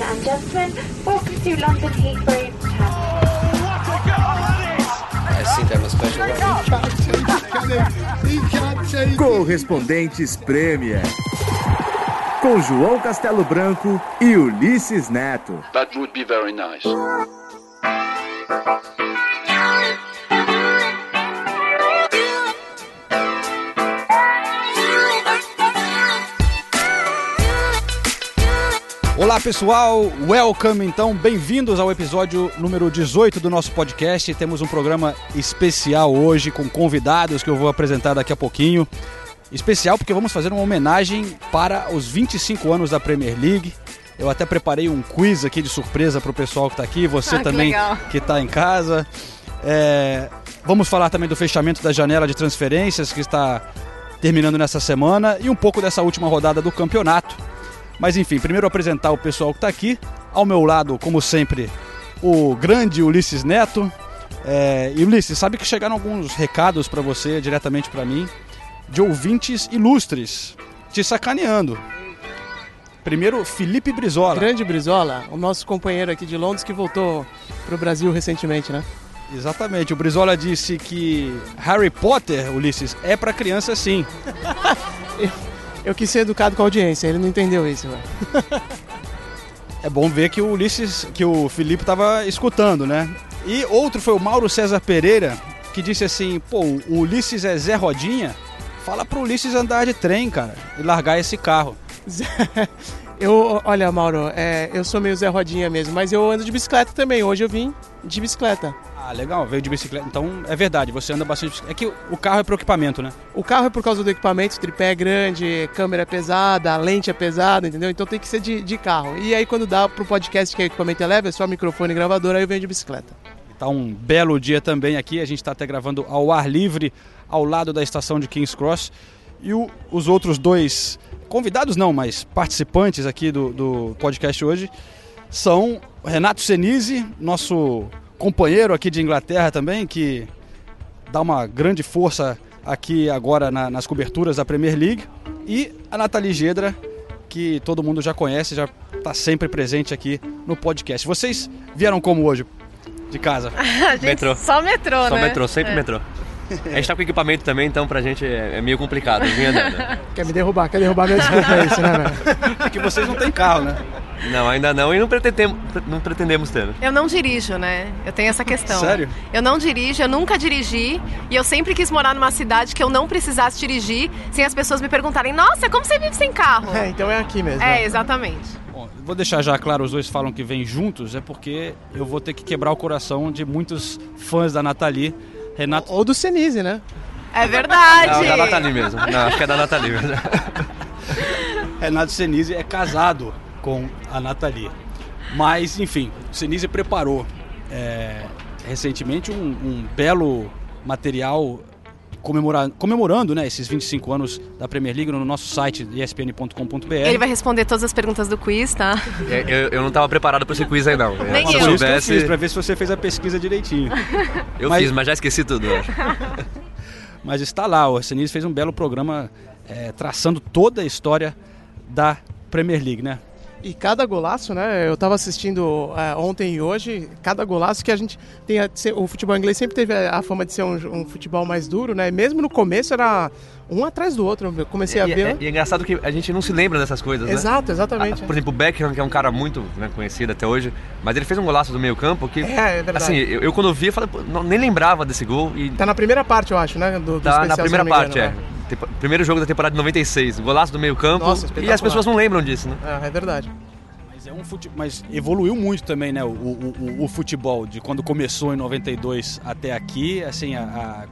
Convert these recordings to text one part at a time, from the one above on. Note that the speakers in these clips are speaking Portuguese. Ladies and gentlemen, welcome to London Heathrow. Correspondentes Premier, com João Castelo Branco e Ulisses Neto. That would be very nice. Olá pessoal, welcome então, bem-vindos ao episódio número 18 do nosso podcast. Temos um programa especial hoje com convidados que eu vou apresentar daqui a pouquinho. Especial porque vamos fazer uma homenagem para os 25 anos da Premier League. Eu até preparei um quiz aqui de surpresa para o pessoal que está aqui, você também que está em casa. Vamos falar também do fechamento da janela de transferências que está terminando nessa semana e um pouco dessa última rodada do campeonato. Mas enfim, primeiro apresentar o pessoal que está aqui. Ao meu lado, como sempre, o grande Ulisses Neto. E Ulisses, sabe que chegaram alguns recados para você, diretamente para mim, de ouvintes ilustres, te sacaneando. Primeiro, Felipe Brizola. Grande Brizola, o nosso companheiro aqui de Londres que voltou para o Brasil recentemente, né? Exatamente, o Brizola disse que Harry Potter, Ulisses, é para criança sim. Eu quis ser educado com a audiência, ele não entendeu isso, velho. É bom ver que o Felipe estava escutando, né? E outro foi o Mauro César Pereira, que disse assim, pô, o Ulisses é Zé Rodinha? Fala pro Ulisses andar de trem, cara, e largar esse carro. Olha, Mauro, eu sou meio Zé Rodinha mesmo, mas eu ando de bicicleta também, hoje eu vim de bicicleta. Ah, legal, veio de bicicleta. Então, é verdade, você anda bastante... É que o carro é pro equipamento, né? O carro é por causa do equipamento, o tripé é grande, câmera é pesada, a lente é pesada, entendeu? Então tem que ser de carro. E aí quando dá pro podcast que o equipamento é leve, é só microfone e gravador, aí eu venho de bicicleta. Tá um belo dia também aqui, a gente tá até gravando ao ar livre, ao lado da estação de King's Cross. E os outros dois, convidados não, mas participantes aqui do podcast hoje, são Renato Senizzi, nosso... companheiro aqui de Inglaterra também, que dá uma grande força aqui agora nas coberturas da Premier League, e a Nathalie Gedra, que todo mundo já conhece, já está sempre presente aqui no podcast. Vocês vieram como hoje de casa? Metrô. Só metrô, só né? Só metrô, sempre metrô. A gente tá com equipamento também, então pra gente é meio complicado. Quer me derrubar, meu desculpa é isso, né, velho? Porque vocês não têm carro, né? Não, ainda não, e não pretendemos ter. Eu não dirijo, né? Eu tenho essa questão. Sério? Eu não dirijo, eu nunca dirigi, e eu sempre quis morar numa cidade que eu não precisasse dirigir, sem as pessoas me perguntarem, nossa, como você vive sem carro? Então é aqui mesmo. Exatamente. Bom, vou deixar já claro, os dois falam que vêm juntos, é porque eu vou ter que quebrar o coração de muitos fãs da Nathalie, Renato... Ou do Senizzi, né? É verdade! Não, da Nathalie mesmo. Não, acho que é da Nathalie mesmo. Renato Senizzi é casado com a Nathalie. Mas, enfim, o Senizzi preparou recentemente um belo material comemorando, né, esses 25 anos da Premier League no nosso site espn.com.br. Ele vai responder todas as perguntas do quiz, tá? Eu não estava preparado para esse quiz aí, não. Nem se eu soubesse... para ver se você fez a pesquisa direitinho. Fiz, mas já esqueci tudo. Mas está lá, o Senizzi fez um belo programa traçando toda a história da Premier League, né? E cada golaço, né? Eu estava assistindo ontem e hoje, cada golaço que a gente tem... O futebol inglês sempre teve a fama de ser um futebol mais duro, né? Mesmo no começo era um atrás do outro, eu comecei a ver... E é engraçado que a gente não se lembra dessas coisas, né? Exato, exatamente. Por exemplo, o Beckham, que é um cara muito conhecido até hoje, mas ele fez um golaço do meio campo que... É verdade. Assim, eu quando vi, eu falei, nem lembrava desse gol e... Tá na primeira parte, eu acho, né? Do tá na primeira parte, Primeiro jogo da temporada de 96, golaço do meio campo. Nossa, e as pessoas não lembram disso, né? É verdade. Mas, mas evoluiu muito também, né? O futebol, de quando começou em 92 até aqui, assim,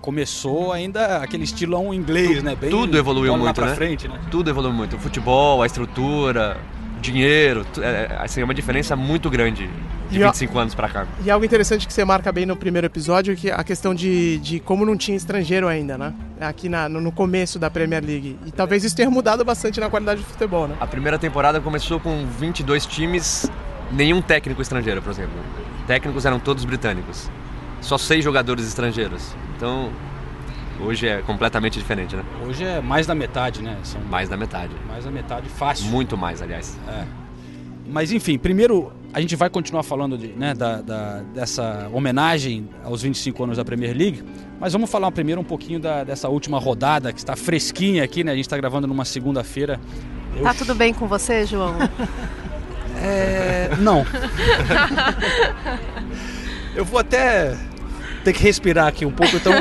começou ainda aquele estilão inglês, né? Bem, tudo evoluiu muito, né? Frente, né? Tudo evoluiu muito. O futebol, a estrutura, dinheiro, é uma diferença muito grande de 25 anos pra cá. E algo interessante que você marca bem no primeiro episódio, que a questão de como não tinha estrangeiro ainda, né? Aqui no começo da Premier League. E talvez isso tenha mudado bastante na qualidade do futebol, né? A primeira temporada começou com 22 times, nenhum técnico estrangeiro, por exemplo. Técnicos eram todos britânicos. Só 6 jogadores estrangeiros. Então... Hoje é completamente diferente, né? Hoje é mais da metade, né? São mais da metade. Mais da metade, fácil. Muito mais, aliás. Mas enfim, primeiro a gente vai continuar falando de, né, dessa homenagem aos 25 anos da Premier League, mas vamos falar primeiro um pouquinho dessa última rodada que está fresquinha aqui, né? A gente está gravando numa segunda-feira. Tá tudo bem com você, João? Não. Eu vou até ter que respirar aqui um pouco, então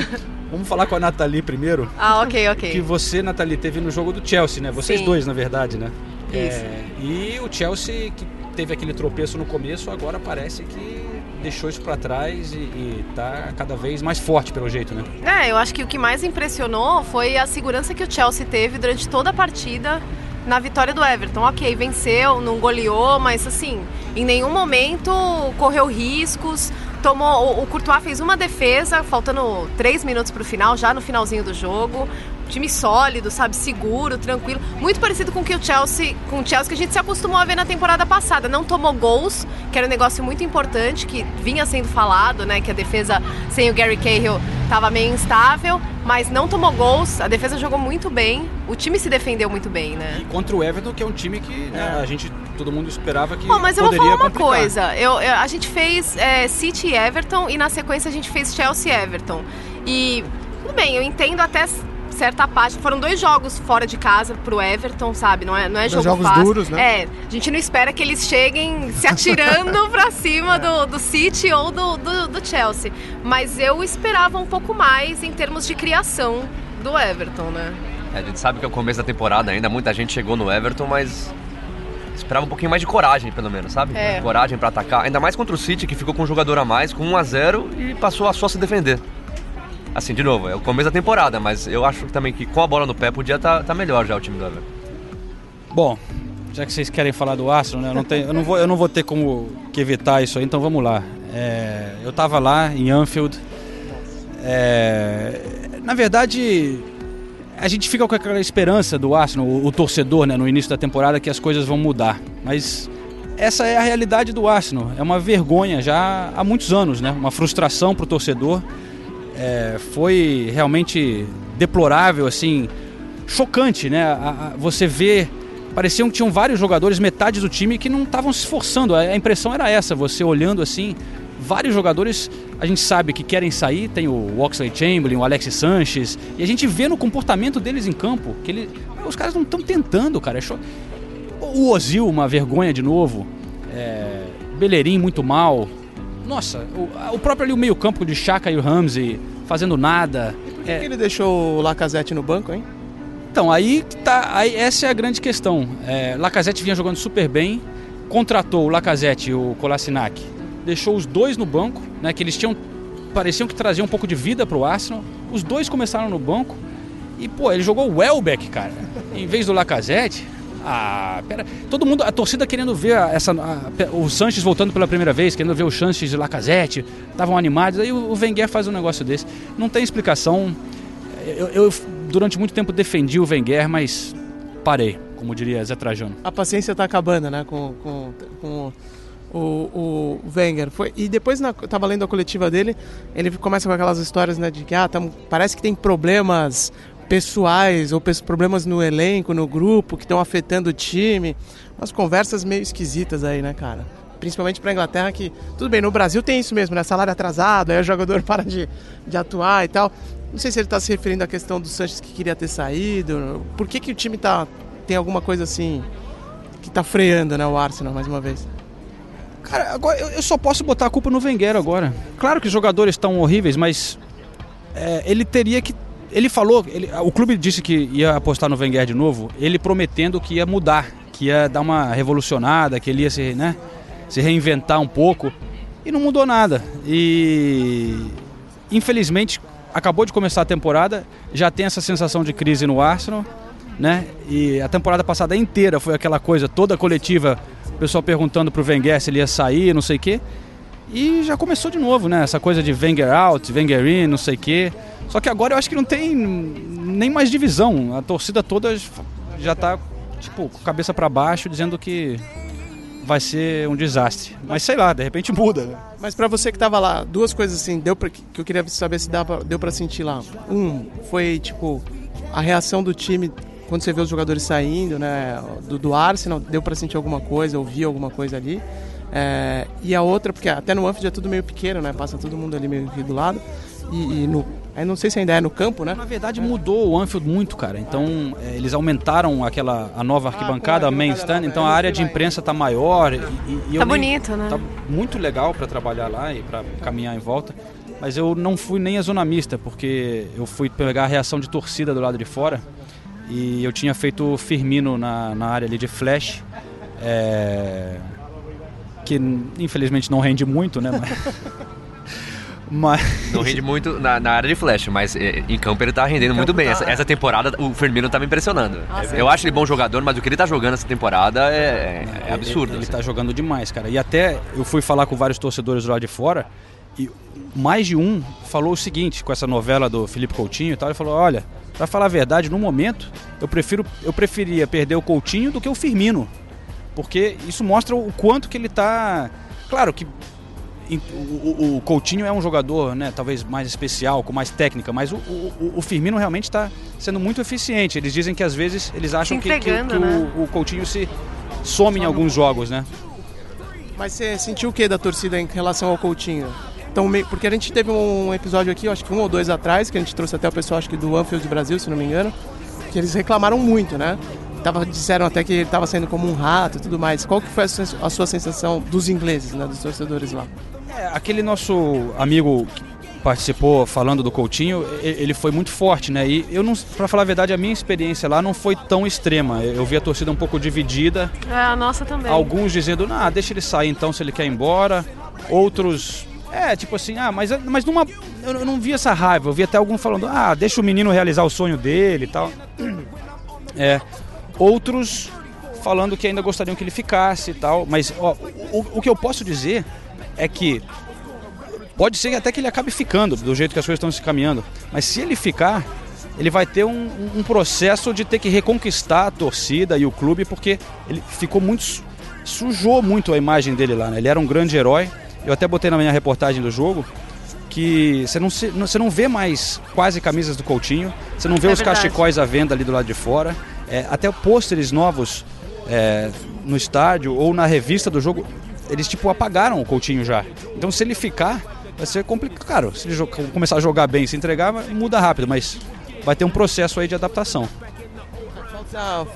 vamos falar com a Nathalie primeiro. Ah, ok. Que você, Nathalie, teve no jogo do Chelsea, né? Vocês dois, na verdade, né? Isso. E o Chelsea, que teve aquele tropeço no começo, agora parece que deixou isso para trás e tá cada vez mais forte, pelo jeito, né? Eu acho que o que mais impressionou foi a segurança que o Chelsea teve durante toda a partida na vitória do Everton. Ok, venceu, não goleou, mas assim, em nenhum momento correu riscos. Tomou, o Courtois fez uma defesa, faltando 3 minutos pro final, já no finalzinho do jogo. Time sólido, sabe, seguro, tranquilo, muito parecido com o que o Chelsea, que a gente se acostumou a ver na temporada passada. Não tomou gols, que era um negócio muito importante, que vinha sendo falado, né, que a defesa sem o Gary Cahill estava meio instável, mas não tomou gols, a defesa jogou muito bem, o time se defendeu muito bem, né? E contra o Everton, que é um time que, né, a gente, todo mundo esperava que poderia complicar. Bom, mas eu vou falar uma coisa, a gente fez City e Everton, e na sequência a gente fez Chelsea e Everton, e tudo bem, eu entendo até certa parte, foram 2 jogos fora de casa pro Everton, sabe, não é jogo fácil, duros, né? A gente não espera que eles cheguem se atirando pra cima do City ou do Chelsea, mas eu esperava um pouco mais em termos de criação do Everton, né? A gente sabe que é o começo da temporada ainda, muita gente chegou no Everton, mas esperava um pouquinho mais de coragem, pelo menos, sabe? Coragem pra atacar, ainda mais contra o City, que ficou com um jogador a mais, com 1-0 e passou a só se defender. Assim, de novo, é o começo da temporada, mas eu acho também que com a bola no pé podia tá melhor já o time do Everton. Bom, já que vocês querem falar do Arsenal, né, eu não vou ter como que evitar isso aí, então vamos lá. Eu tava lá em Anfield. Na verdade, a gente fica com aquela esperança do Arsenal, o torcedor, né, no início da temporada, que as coisas vão mudar, mas essa é a realidade do Arsenal. É uma vergonha já há muitos anos, né, uma frustração pro torcedor. Foi realmente deplorável, assim, chocante, né? Você vê, pareciam que tinham vários jogadores, metade do time, que não estavam se esforçando. A impressão era essa, você olhando assim, vários jogadores, a gente sabe que querem sair, tem o Oxlade-Chamberlain, o Alexis Sánchez, e a gente vê no comportamento deles em campo, que os caras não estão tentando, cara. O Ozil, uma vergonha de novo, Bellerin muito mal. Nossa, o próprio ali o meio campo de Xhaka e o Ramsey fazendo nada. E por que que ele deixou o Lacazette no banco, hein? Então, aí essa é a grande questão. Lacazette vinha jogando super bem, contratou o Lacazette e o Kolasinac, deixou os dois no banco, né, que eles pareciam que traziam um pouco de vida pro Arsenal. Os dois começaram no banco e, pô, ele jogou o Welbeck, cara, em vez do Lacazette. Pera, todo mundo, a torcida querendo ver o Sanches voltando pela primeira vez, querendo ver o Sanches e o Lacazette, estavam animados, aí o Wenger faz um negócio desse, não tem explicação. Eu durante muito tempo defendi o Wenger, mas parei, como diria Zé Trajano. A paciência está acabando, né, com o Wenger. E depois, estava lendo a coletiva dele, ele começa com aquelas histórias, né, de que parece que tem problemas pessoais ou problemas no elenco, no grupo, que estão afetando o time. Umas conversas meio esquisitas aí, né, cara? Principalmente pra Inglaterra, que, tudo bem, no Brasil tem isso mesmo, né? Salário atrasado, aí o jogador para de atuar e tal. Não sei se ele tá se referindo à questão do Sanches, que queria ter saído. Por que o time tem alguma coisa assim que tá freando, né, o Arsenal, mais uma vez? Cara, agora eu só posso botar a culpa no Wenger agora. Claro que os jogadores estão horríveis, mas ele teria que... Ele falou, o clube disse que ia apostar no Wenger de novo, ele prometendo que ia mudar, que ia dar uma revolucionada, que ele ia se reinventar um pouco, e não mudou nada. E infelizmente acabou de começar a temporada, já tem essa sensação de crise no Arsenal, né? E a temporada passada inteira foi aquela coisa toda coletiva, o pessoal perguntando pro Wenger se ele ia sair, não sei o quê. E já começou de novo, né? Essa coisa de Wenger out, Wenger in, não sei o quê. Só que agora eu acho que não tem nem mais divisão. A torcida toda já tá, tipo, com a cabeça pra baixo, dizendo que vai ser um desastre. Mas sei lá, de repente muda, né? Mas pra você que tava lá, duas coisas assim, que eu queria saber se deu pra sentir lá. Foi, tipo, a reação do time quando você vê os jogadores saindo, né, do Arsenal, deu para sentir alguma coisa, ouvir alguma coisa ali. E a outra, porque até no Anfield é tudo meio pequeno, né, passa todo mundo ali meio do lado. Aí não sei se ainda é no campo, né? Na verdade, mudou o Anfield muito, cara. Então, eles aumentaram a nova arquibancada, a main stand. Então, a área de imprensa tá maior. E tá bonito, né? Tá muito legal para trabalhar lá e para caminhar em volta. Mas eu não fui nem a zona mista, porque eu fui pegar a reação de torcida do lado de fora. E eu tinha feito o Firmino na área ali de flash. Que, infelizmente, não rende muito, né? Mas... Não rende muito na área de flash, mas em campo ele tá rendendo muito bem. Essa temporada o Firmino tá me impressionando. Nossa, eu acho ele bom jogador, mas o que ele tá jogando essa temporada é absurdo. Ele tá jogando demais, cara. E até eu fui falar com vários torcedores lá de fora e mais de um falou o seguinte, com essa novela do Philippe Coutinho e tal, ele falou, olha, pra falar a verdade, no momento eu preferia perder o Coutinho do que o Firmino, porque isso mostra o quanto que ele tá... Claro que o Coutinho é um jogador, né, talvez mais especial, com mais técnica, mas o Firmino realmente está sendo muito eficiente. Eles dizem que às vezes eles acham que né? o Coutinho se some em alguns jogos, né? Mas você sentiu o que da torcida em relação ao Coutinho? Então, porque a gente teve um episódio aqui, acho que 1 ou 2 atrás, que a gente trouxe até o pessoal, acho que do Anfield Brasil, se não me engano, que eles reclamaram muito, né? Disseram até que ele estava saindo como um rato e tudo mais. Qual que foi a sua sensação dos ingleses, né, dos torcedores lá? Aquele nosso amigo que participou falando do Coutinho, ele foi muito forte, né? E eu não, pra falar a verdade, a minha experiência lá não foi tão extrema. Eu vi a torcida um pouco dividida. A nossa também. Alguns dizendo, deixa ele sair então se ele quer ir embora. Outros, tipo assim, mas numa... Eu não vi essa raiva. Eu vi até algum falando, deixa o menino realizar o sonho dele e tal. Outros falando que ainda gostariam que ele ficasse e tal. Mas o que eu posso dizer é que pode ser até que ele acabe ficando, do jeito que as coisas estão se caminhando. Mas se ele ficar, ele vai ter um processo de ter que reconquistar a torcida e o clube, porque ele ficou muito... Sujou muito a imagem dele lá, né? Ele era um grande herói. Eu até botei na minha reportagem do jogo que você não vê mais quase camisas do Coutinho. Você não vê os cachecóis à venda ali do lado de fora. Até pôsteres novos no estádio ou na revista do jogo... Eles, apagaram o Coutinho já. Então, se ele ficar, vai ser complicado. Claro, se ele começar a jogar bem e se entregar, muda rápido, mas vai ter um processo aí de adaptação.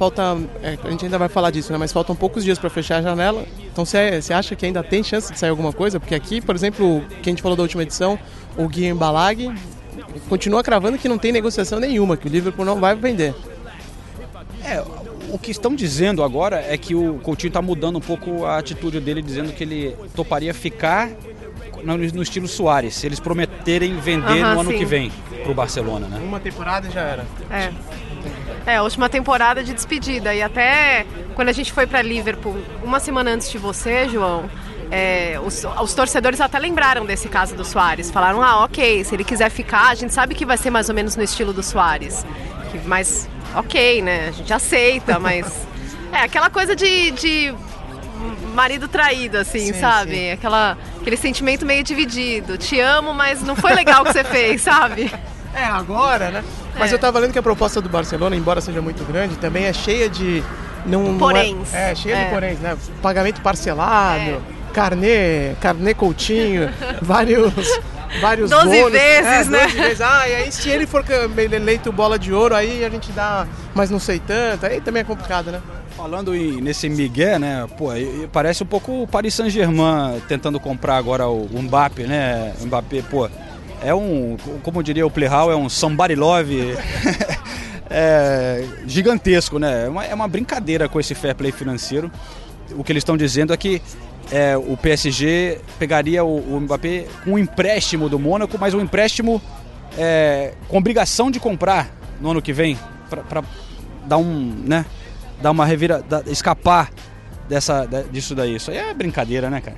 A gente ainda vai falar disso, né? Mas faltam poucos dias para fechar a janela. Então, você acha que ainda tem chance de sair alguma coisa? Porque aqui, por exemplo, que a gente falou da última edição, o Guilherme Balag continua cravando que não tem negociação nenhuma, que o Liverpool não vai vender. O que estão dizendo agora é que o Coutinho está mudando um pouco a atitude dele, dizendo que ele toparia ficar no estilo Suárez, se eles prometerem vender no ano que vem para o Barcelona, né? Uma temporada já era. A última temporada de despedida. E até quando a gente foi para Liverpool, uma semana antes de você, João, os torcedores até lembraram desse caso do Suárez. Falaram, se ele quiser ficar, a gente sabe que vai ser mais ou menos no estilo do Suárez. Mas... ok, né? A gente aceita, mas... aquela coisa de marido traído, assim, sim, sabe? Sim. Aquele sentimento meio dividido. Te amo, mas não foi legal o que você fez, sabe? Agora, né? Mas eu tava lendo que a proposta do Barcelona, embora seja muito grande, também é cheia de... poréns. De poréns, né? Pagamento parcelado, carnê Coutinho, vários 12 bônus, vezes, né? 12 vezes. E aí se ele for eleito bola de ouro, aí a gente dá, mas não sei tanto. Aí também é complicado, né? Falando nesse migué, né? Parece um pouco o Paris Saint Germain tentando comprar agora o Mbappé, né? Mbappé, como diria o Plihal, é um somebody love gigantesco, né? É uma brincadeira com esse fair play financeiro. O que eles estão dizendo é que o PSG pegaria o Mbappé com um empréstimo do Mônaco, mas um empréstimo com obrigação de comprar no ano que vem, para dar dar uma escapar disso daí. Isso aí é brincadeira, né, cara?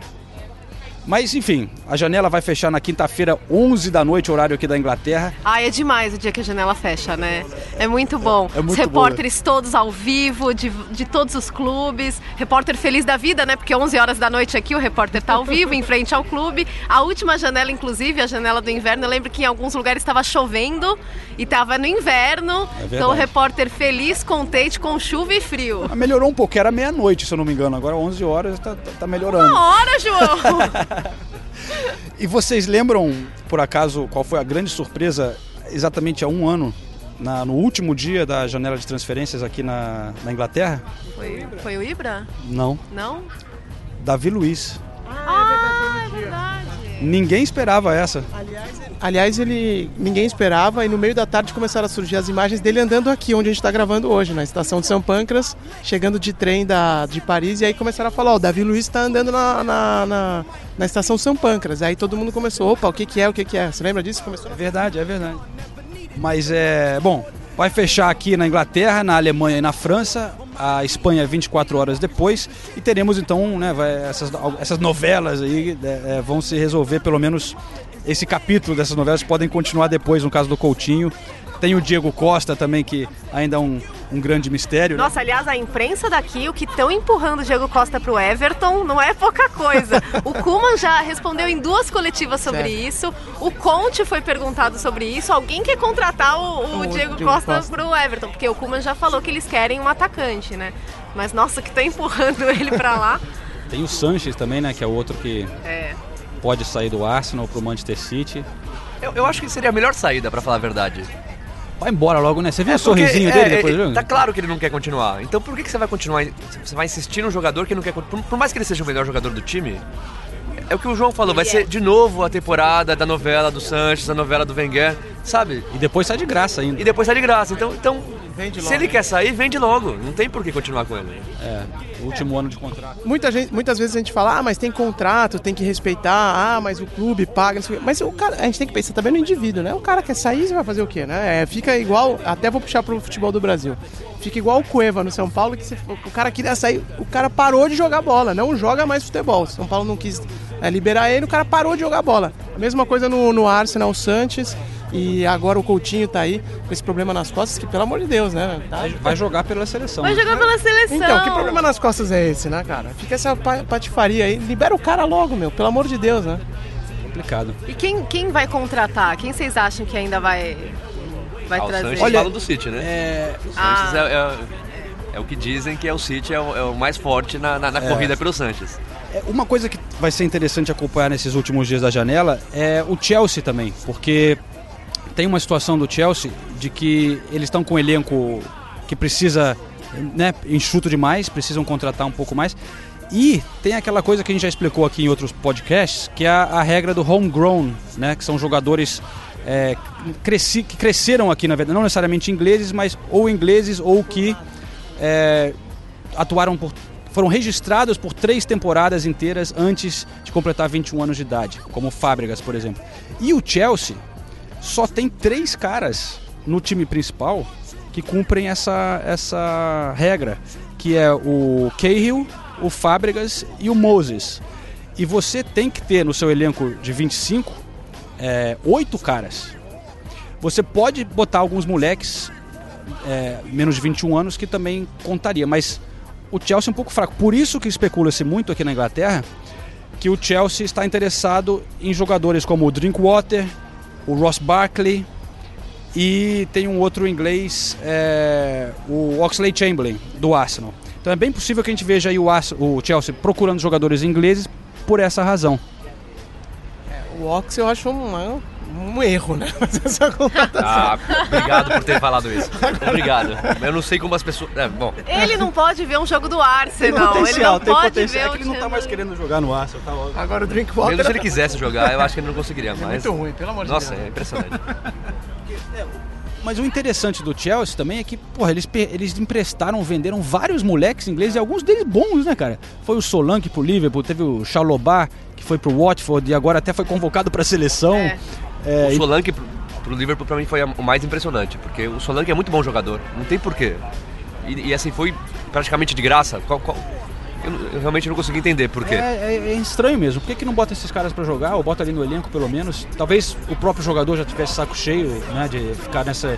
Mas, enfim, a janela vai fechar na quinta-feira, 11 da noite, horário aqui da Inglaterra. Ah, é demais o dia que a janela fecha, né? É muito bom. É muito os repórteres bom, né? Todos ao vivo, de todos os clubes. Repórter feliz da vida, né? Porque 11 horas da noite aqui o repórter está ao vivo, em frente ao clube. A última janela, inclusive, a janela do inverno, eu lembro que em alguns lugares estava chovendo e estava no inverno. É então o repórter feliz, contente, com chuva e frio. Ah, melhorou um pouco, era meia-noite, se eu não me engano. Agora 11 horas está melhorando. Uma hora, João! E vocês lembram, por acaso, qual foi a grande surpresa exatamente há um ano, no último dia da janela de transferências aqui na Inglaterra? Foi o Ibra? Não. Não? Davi Luiz. Ah, é verdade. Ninguém esperava essa. Aliás, ninguém esperava, e no meio da tarde começaram a surgir as imagens dele andando aqui, onde a gente está gravando hoje, na estação de São Pâncras, chegando de trem de Paris, e aí começaram a falar, ó, o Davi Luiz está andando na estação São Pâncras. Aí todo mundo começou, opa, o que é? Você lembra disso? Começou? É verdade. Mas bom, vai fechar aqui na Inglaterra, na Alemanha e na França, a Espanha 24 horas depois, e teremos então, né, essas novelas aí vão se resolver, pelo menos esse capítulo dessas novelas podem continuar depois, no caso do Coutinho. Tem o Diego Costa também, que ainda é um grande mistério. Nossa, né? Aliás, a imprensa daqui, o que estão empurrando o Diego Costa para o Everton, não é pouca coisa. O Koeman já respondeu em duas coletivas sobre isso. O Conte foi perguntado sobre isso. Alguém quer contratar o Diego Costa para o Everton, porque o Koeman já falou que eles querem um atacante, né? Mas, nossa, que está empurrando ele para lá. Tem o Sánchez também, né? Que é o outro que pode sair do Arsenal para o Manchester City. Eu acho que seria a melhor saída, para falar a verdade. Vai embora logo, né? Você viu o sorrisinho dele depois do jogo? Tá claro que ele não quer continuar. Então por que você vai continuar? Você vai insistir num jogador que não quer continuar? Por mais que ele seja o melhor jogador do time, é o que o João falou, vai ser de novo a temporada da novela do Sanches, a novela do Wenger, sabe? E depois sai de graça ainda. Então se ele quer sair, vende logo. Não tem por que continuar com ele. Último ano de contrato. Muitas vezes a gente fala, mas tem contrato, tem que respeitar, mas o clube paga. Mas o cara, a gente tem que pensar também no indivíduo, né? O cara quer sair, você vai fazer o quê, né? Fica igual, até vou puxar pro futebol do Brasil, fica igual o Cueva no São Paulo, que o cara queria sair, o cara parou de jogar bola, não joga mais futebol. São Paulo não quis liberar ele, o cara parou de jogar bola. A mesma coisa no Arsenal, o Sanches. E agora o Coutinho tá aí com esse problema nas costas, que pelo amor de Deus, né? Vai jogar pela seleção. Vai jogar pela seleção. Então, que problema nas costas é esse, né, cara? Fica essa patifaria aí. Libera o cara logo, meu. Pelo amor de Deus, né? Complicado. E quem vai contratar? Quem vocês acham que ainda vai trazer? O Sanches fala do City, né? O Sanches é o que dizem que é o City, é o mais forte na corrida pelo Sanches. Uma coisa que vai ser interessante acompanhar nesses últimos dias da janela é o Chelsea também, porque tem uma situação do Chelsea de que eles estão com um elenco que precisa, né, enxuto demais, precisam contratar um pouco mais. E tem aquela coisa que a gente já explicou aqui em outros podcasts, que é a regra do homegrown, né, que são jogadores que cresceram aqui, na verdade, não necessariamente ingleses, mas ou ingleses ou que foram registrados por 3 temporadas inteiras antes de completar 21 anos de idade, como o Fábregas, por exemplo. E o Chelsea só tem 3 caras no time principal que cumprem essa regra, que é o Cahill, o Fábregas e o Moses. E você tem que ter no seu elenco de 25, 8 caras. Você pode botar alguns moleques, menos de 21 anos, que também contaria, mas o Chelsea é um pouco fraco. Por isso que especula-se muito aqui na Inglaterra que o Chelsea está interessado em jogadores como o Drinkwater, o Ross Barkley e tem um outro inglês, o Oxlade-Chamberlain, do Arsenal. Então é bem possível que a gente veja aí o Chelsea procurando jogadores ingleses por essa razão. O Ox eu acho um erro, né? Essa contratação. Obrigado por ter falado isso. Obrigado. Eu não sei como as pessoas... bom. Ele não pode ver um jogo do Arsenal. Ele não pode ver. É que ele não tá mais querendo jogar no Arsenal. Agora o Drinkwater... Mesmo se ele quisesse jogar, eu acho que ele não conseguiria mais. É muito ruim, pelo amor de Deus. Nossa, é impressionante. Mas o interessante do Chelsea também é que, porra, eles emprestaram, venderam vários moleques ingleses, e alguns deles bons, né, cara? Foi o Solanke pro Liverpool, teve o Chalobah, que foi pro Watford e agora até foi convocado pra seleção. O Solanke pro Liverpool pra mim foi o mais impressionante, porque o Solanke é muito bom jogador, não tem porquê. E assim, foi praticamente de graça. eu realmente não consegui entender por quê. É estranho mesmo. Por que que não bota esses caras pra jogar, ou bota ali no elenco pelo menos? Talvez o próprio jogador já tivesse saco cheio, né, de ficar nessa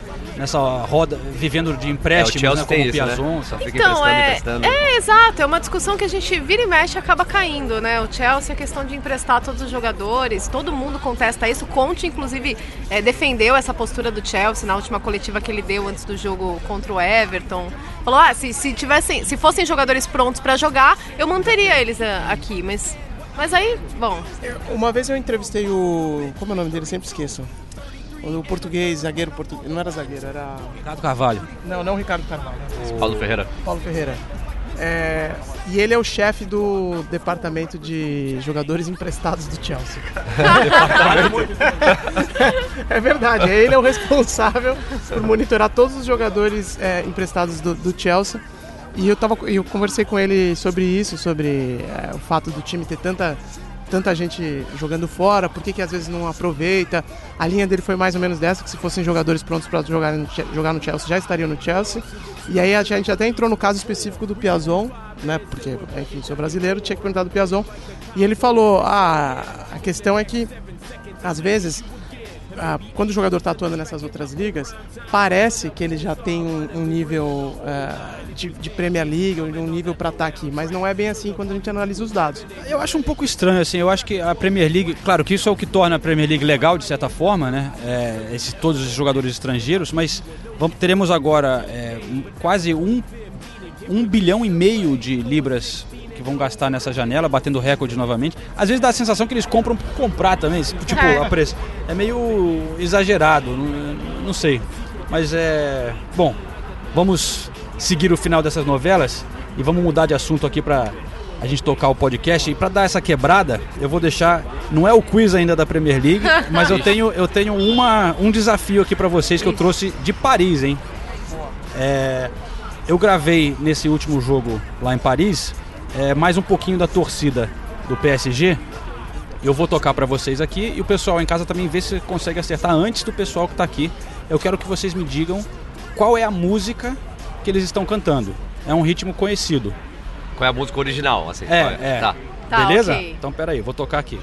roda, vivendo de empréstimos, né, como o Piazon. Né? Só fica então, emprestando. Exato, é uma discussão que a gente vira e mexe acaba caindo, né? O Chelsea, a questão de emprestar todos os jogadores, todo mundo contesta isso. Conte, inclusive, defendeu essa postura do Chelsea na última coletiva que ele deu antes do jogo contra o Everton. Falou, se fossem jogadores prontos para jogar, eu manteria eles aqui, mas aí, bom... Uma vez eu entrevistei o... Como é o nome dele? Sempre esqueço. O português, zagueiro português... Não era zagueiro, era... Ricardo Carvalho. Não Ricardo Carvalho. Paulo Ferreira. E ele é o chefe do departamento de jogadores emprestados do Chelsea. É verdade, ele é o responsável por monitorar todos os jogadores emprestados do Chelsea. E eu conversei com ele sobre isso, sobre o fato do time ter tanta gente jogando fora, por que às vezes não aproveita. A linha dele foi mais ou menos dessa, que se fossem jogadores prontos para jogar no Chelsea, já estariam no Chelsea. E aí a gente até entrou no caso específico do Piazon, né, porque, enfim, sou brasileiro, tinha que perguntar do Piazon. E ele falou, a questão é que, às vezes, quando o jogador está atuando nessas outras ligas, parece que ele já tem um nível de Premier League, um nível para estar aqui, mas não é bem assim quando a gente analisa os dados. Eu acho um pouco estranho, assim, eu acho que a Premier League, claro que isso é o que torna a Premier League legal, de certa forma, né, todos os jogadores estrangeiros, mas teremos agora quase 1,5 bilhão de libras que vão gastar nessa janela, batendo recorde novamente. Às vezes dá a sensação que eles compram por comprar também, tipo, a preço. É meio exagerado, não sei. Mas bom, vamos seguir o final dessas novelas e vamos mudar de assunto aqui pra a gente tocar o podcast. E pra dar essa quebrada, eu vou deixar... Não é o quiz ainda da Premier League, mas eu tenho um desafio aqui pra vocês que eu trouxe de Paris, hein? Eu gravei nesse último jogo lá em Paris... mais um pouquinho da torcida do PSG. Eu vou tocar pra vocês aqui e o pessoal em casa também vê se consegue acertar antes do pessoal que tá aqui. Eu quero que vocês me digam qual é a música que eles estão cantando. É um ritmo conhecido. Qual é a música original? Assim, tá. Beleza? Okay. Então peraí, vou tocar aqui.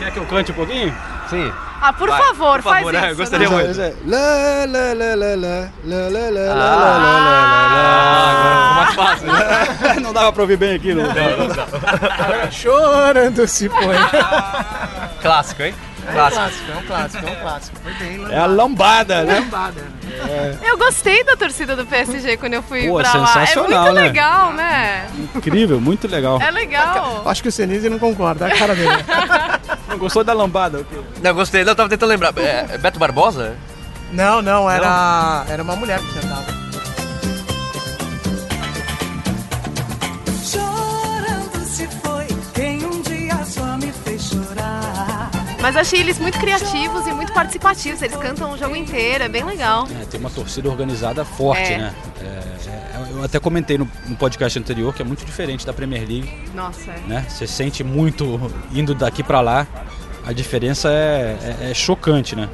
Quer que eu cante um pouquinho? Sim. Por favor, faz isso. Gostaria muito. Lá, lá, lá, lá, lá, lá, lá, lá, mais fácil, né? Não dava pra ouvir bem aqui, não. Chorando se foi. Clássico, hein? É um clássico. Foi bem lambada. É a lambada, né? Eu gostei da torcida do PSG quando eu fui pra lá. É muito legal, né? Incrível, muito legal. É legal. Acho que o Senizzi não concorda, é a cara dele. Não gostou da lambada? Não, gostei. Eu tava tentando lembrar. É Beto Barbosa? Não, era uma mulher que cantava. Mas achei eles muito criativos e muito participativos, eles cantam o jogo inteiro, é bem legal. Tem uma torcida organizada forte, né? Eu até comentei no podcast anterior que é muito diferente da Premier League. Nossa, né? Você sente muito, indo daqui pra lá, a diferença é chocante, né?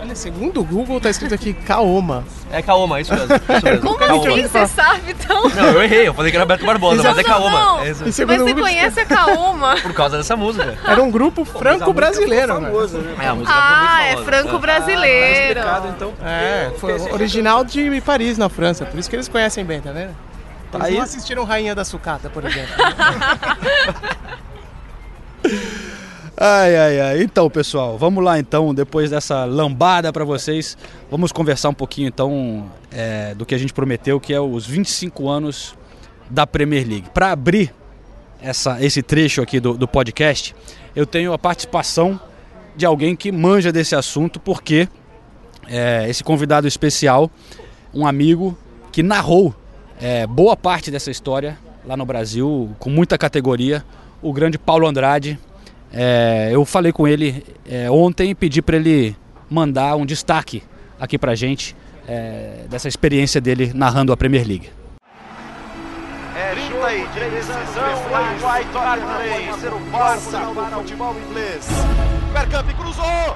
Olha, segundo o Google tá escrito aqui Kaoma. É Kaoma, isso mesmo. Como assim você sabe, então? Não, eu errei, eu falei que era Beto Barbosa, mas é Kaoma. É, mas você conhece a Kaoma? Por causa dessa música. Era um grupo franco-brasileiro. Famoso, né? É, a música foi muito famosa. Franco-brasileiro. Então, foi original de Paris, na França, por isso que eles conhecem bem, tá vendo? Eles não assistiram Rainha da Sucata, por exemplo. Ai. Então, pessoal, vamos lá, então, depois dessa lambada para vocês, vamos conversar um pouquinho, então, do que a gente prometeu, que é os 25 anos da Premier League. Para abrir esse trecho aqui do podcast, eu tenho a participação de alguém que manja desse assunto, porque esse convidado especial um amigo que narrou boa parte dessa história lá no Brasil, com muita categoria, o grande Paulo Andrade. Eu falei com ele ontem e pedi para ele mandar um destaque aqui para a gente dessa experiência dele narrando a Premier League. Chuta aí, de decisão, Uruguai torna a ser o Barça para o futebol inglês. Bergkamp cruzou! Gol!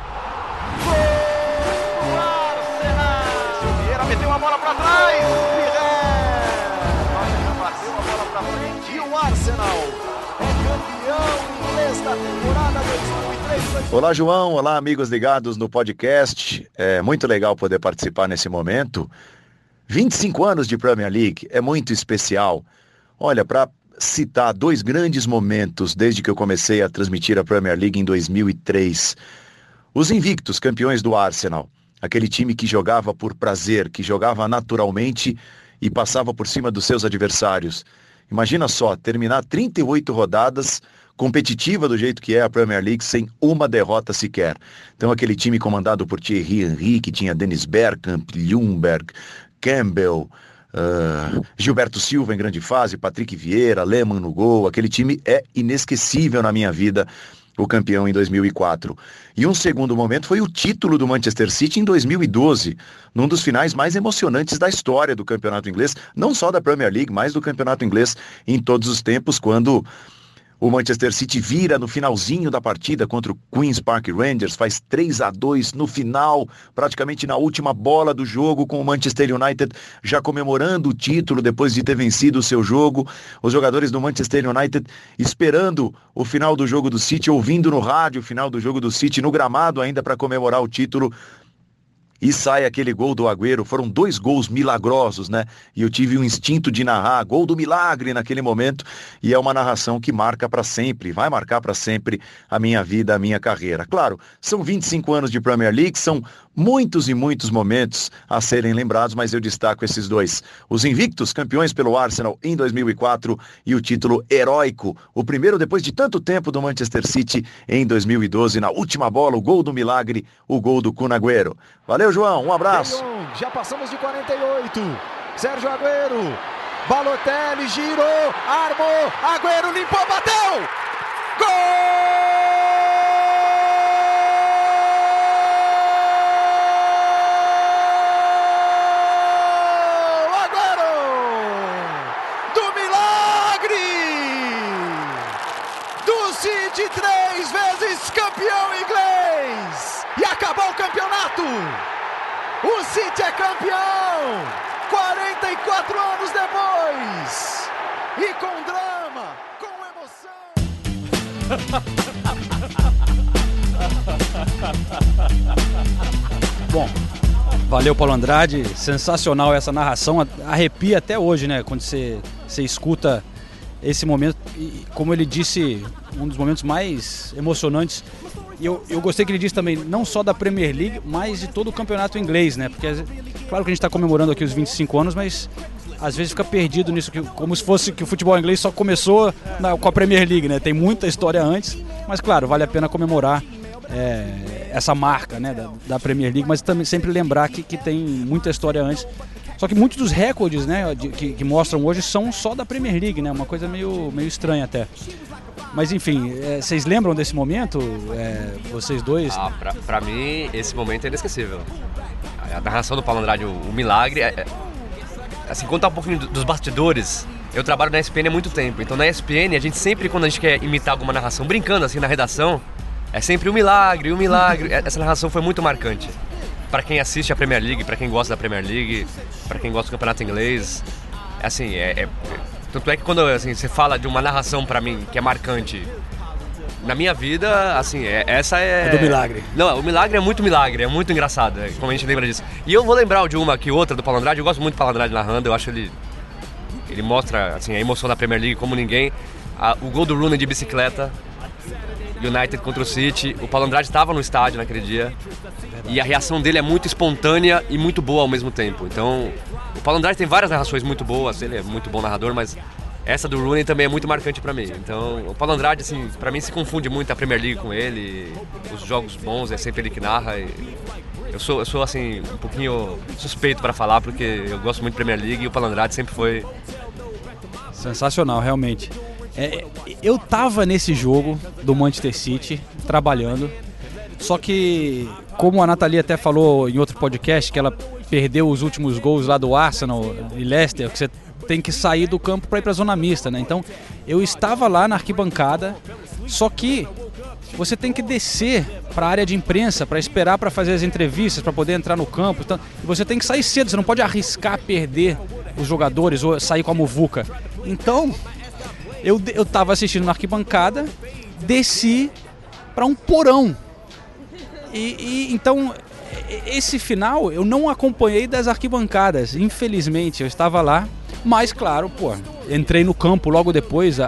Arsenal! Silvio Vieira meteu uma bola para trás! Bateu a bola para frente e o Arsenal é campeão inglês da temporada 2003. Olá, João. Olá, amigos ligados no podcast. É muito legal poder participar nesse momento. 25 anos de Premier League é muito especial. Olha, para citar dois grandes momentos desde que eu comecei a transmitir a Premier League em 2003. Os invictos campeões do Arsenal. Aquele time que jogava por prazer, que jogava naturalmente e passava por cima dos seus adversários. Imagina só, terminar 38 rodadas competitiva do jeito que é a Premier League sem uma derrota sequer. Então aquele time comandado por Thierry Henry, que tinha Dennis Bergkamp, Ljungberg, Campbell, Gilberto Silva em grande fase, Patrick Vieira, Lehmann no gol. Aquele time é inesquecível na minha vida, o campeão em 2004. E um segundo momento foi o título do Manchester City em 2012, num dos finais mais emocionantes da história do campeonato inglês, não só da Premier League, mas do campeonato inglês em todos os tempos, quando o Manchester City vira no finalzinho da partida contra o Queen's Park Rangers, faz 3-2 no final, praticamente na última bola do jogo, com o Manchester United já comemorando o título depois de ter vencido o seu jogo. Os jogadores do Manchester United esperando o final do jogo do City, ouvindo no rádio o final do jogo do City, no gramado ainda para comemorar o título. E sai aquele gol do Agüero, foram dois gols milagrosos, né? E eu tive um instinto de narrar, gol do milagre naquele momento, e é uma narração que marca para sempre, vai marcar para sempre a minha vida, a minha carreira. Claro, são 25 anos de Premier League, são muitos e muitos momentos a serem lembrados, mas eu destaco esses dois. Os invictos, campeões pelo Arsenal em 2004, e o título heróico, o primeiro depois de tanto tempo do Manchester City em 2012, na última bola, o gol do milagre, o gol do Kun Agüero. Valeu, João, um abraço. Já passamos de 48. Sérgio Agüero, Balotelli, girou, armou, Agüero limpou, bateu! Gol! Agüero! Do milagre! Do City, 3 vezes campeão inglês! E acabou o campeonato! O City é campeão, 44 anos depois, e com drama, com emoção. Bom, valeu, Paulo Andrade, sensacional essa narração, arrepia até hoje, né, quando você escuta esse momento, e como ele disse, um dos momentos mais emocionantes. E eu gostei que ele disse também, não só da Premier League, mas de todo o campeonato inglês, né? Porque, claro que a gente está comemorando aqui os 25 anos, mas às vezes fica perdido nisso, como se fosse que o futebol inglês só começou com a Premier League, né? Tem muita história antes, mas, claro, vale a pena comemorar essa marca, né, da Premier League, mas também sempre lembrar que tem muita história antes. Só que muitos dos recordes, né, que mostram hoje são só da Premier League, né? Uma coisa meio estranha até. Mas enfim, vocês lembram desse momento? Vocês dois? Pra mim, esse momento é inesquecível. A narração do Paulo Andrade, o milagre. Assim, contar um pouquinho dos bastidores. Eu trabalho na ESPN há muito tempo. Então na ESPN, a gente sempre, quando a gente quer imitar alguma narração, brincando assim na redação, é sempre o milagre, o milagre. Essa narração foi muito marcante. Pra quem assiste a Premier League, pra quem gosta da Premier League, pra quem gosta do campeonato inglês, assim, tanto é que quando assim, você fala de uma narração pra mim que é marcante na minha vida, assim, essa é... É do milagre. Não, o milagre, é muito engraçado, como a gente lembra disso. E eu vou lembrar de uma aqui, outra do Paulo Andrade, eu gosto muito do Paulo Andrade narrando, eu acho ele mostra, assim, a emoção da Premier League como ninguém. O gol do Rooney de bicicleta, United contra o City, o Paulo Andrade estava no estádio naquele dia e a reação dele é muito espontânea e muito boa ao mesmo tempo. Então, o Paulo Andrade tem várias narrações muito boas, ele é muito bom narrador, mas essa do Rooney também é muito marcante pra mim. Então, o Paulo Andrade, assim, pra mim se confunde muito a Premier League com ele, os jogos bons, é sempre ele que narra. Eu sou assim, um pouquinho suspeito para falar, porque eu gosto muito de Premier League e o Paulo Andrade sempre foi... Sensacional, realmente. Eu tava nesse jogo do Manchester City, trabalhando, só que, como a Nathalie até falou em outro podcast, que ela perdeu os últimos gols lá do Arsenal e Leicester, que você tem que sair do campo para ir para a zona mista, né? Então, eu estava lá na arquibancada, só que você tem que descer para a área de imprensa, para esperar para fazer as entrevistas, para poder entrar no campo. Então, você tem que sair cedo, você não pode arriscar perder os jogadores ou sair com a muvuca. Então, eu estava assistindo na arquibancada, desci para um porão. Então, esse final eu não acompanhei das arquibancadas, infelizmente, eu estava lá. Mas, claro, pô, entrei no campo logo depois,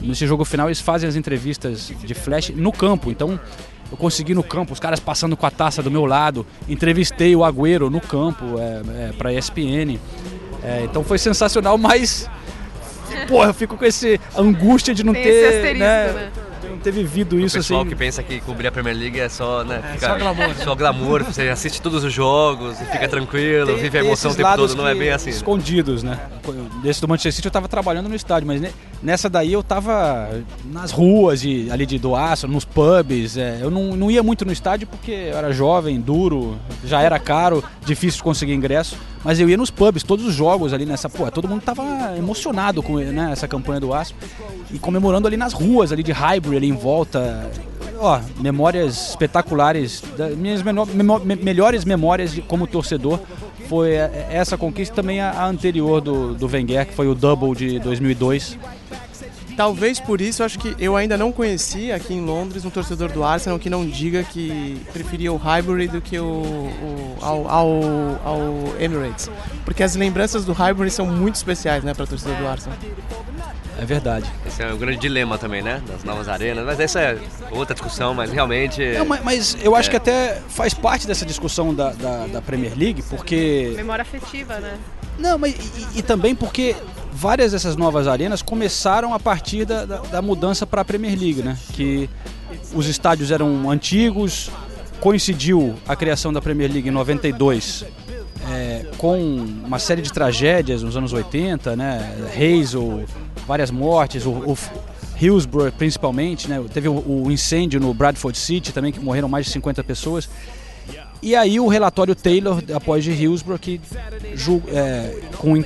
nesse jogo final, eles fazem as entrevistas de flash no campo. Então, eu consegui no campo, os caras passando com a taça do meu lado, entrevistei o Agüero no campo pra ESPN. Então, foi sensacional, mas, pô, eu fico com essa angústia de não ter... Não ter vivido isso, assim. O pessoal que pensa que cobrir a Premier League é só, né? Só glamour. Só glamour, você assiste todos os jogos e fica tranquilo, vive a emoção o tempo todo, não é bem assim. Escondidos, né? Nesse do Manchester City eu tava trabalhando no estádio, mas nessa daí eu tava nas ruas do Arsenal, nos pubs. Eu não ia muito no estádio porque eu era jovem, duro, já era caro, difícil de conseguir ingresso. Mas eu ia nos pubs, todos os jogos ali nessa... Pô, todo mundo tava emocionado com, né, essa campanha do Arsenal. E comemorando ali nas ruas, ali de Highbury, ali em volta. Ó, memórias espetaculares. Minhas melhores memórias como torcedor foi essa conquista, também a anterior do Wenger, que foi o Double de 2002. Talvez por isso, eu acho que eu ainda não conheci aqui em Londres um torcedor do Arsenal que não diga que preferia o Highbury do que ao Emirates. Porque as lembranças do Highbury são muito especiais, né, para o torcedor do Arsenal. É verdade. Esse é o grande dilema também, né, das novas arenas. Mas essa é outra discussão, mas realmente... Não, mas eu acho que até faz parte dessa discussão da Premier League, porque... Memória afetiva, né? Não, mas e também porque... Várias dessas novas arenas começaram a partir da mudança para a Premier League, né? Que os estádios eram antigos, coincidiu a criação da Premier League em 92 com uma série de tragédias nos anos 80, né? Hazel, várias mortes, o Hillsborough principalmente, né? Teve o incêndio no Bradford City também, que morreram mais de 50 pessoas. E aí o relatório Taylor, após de Hillsborough, que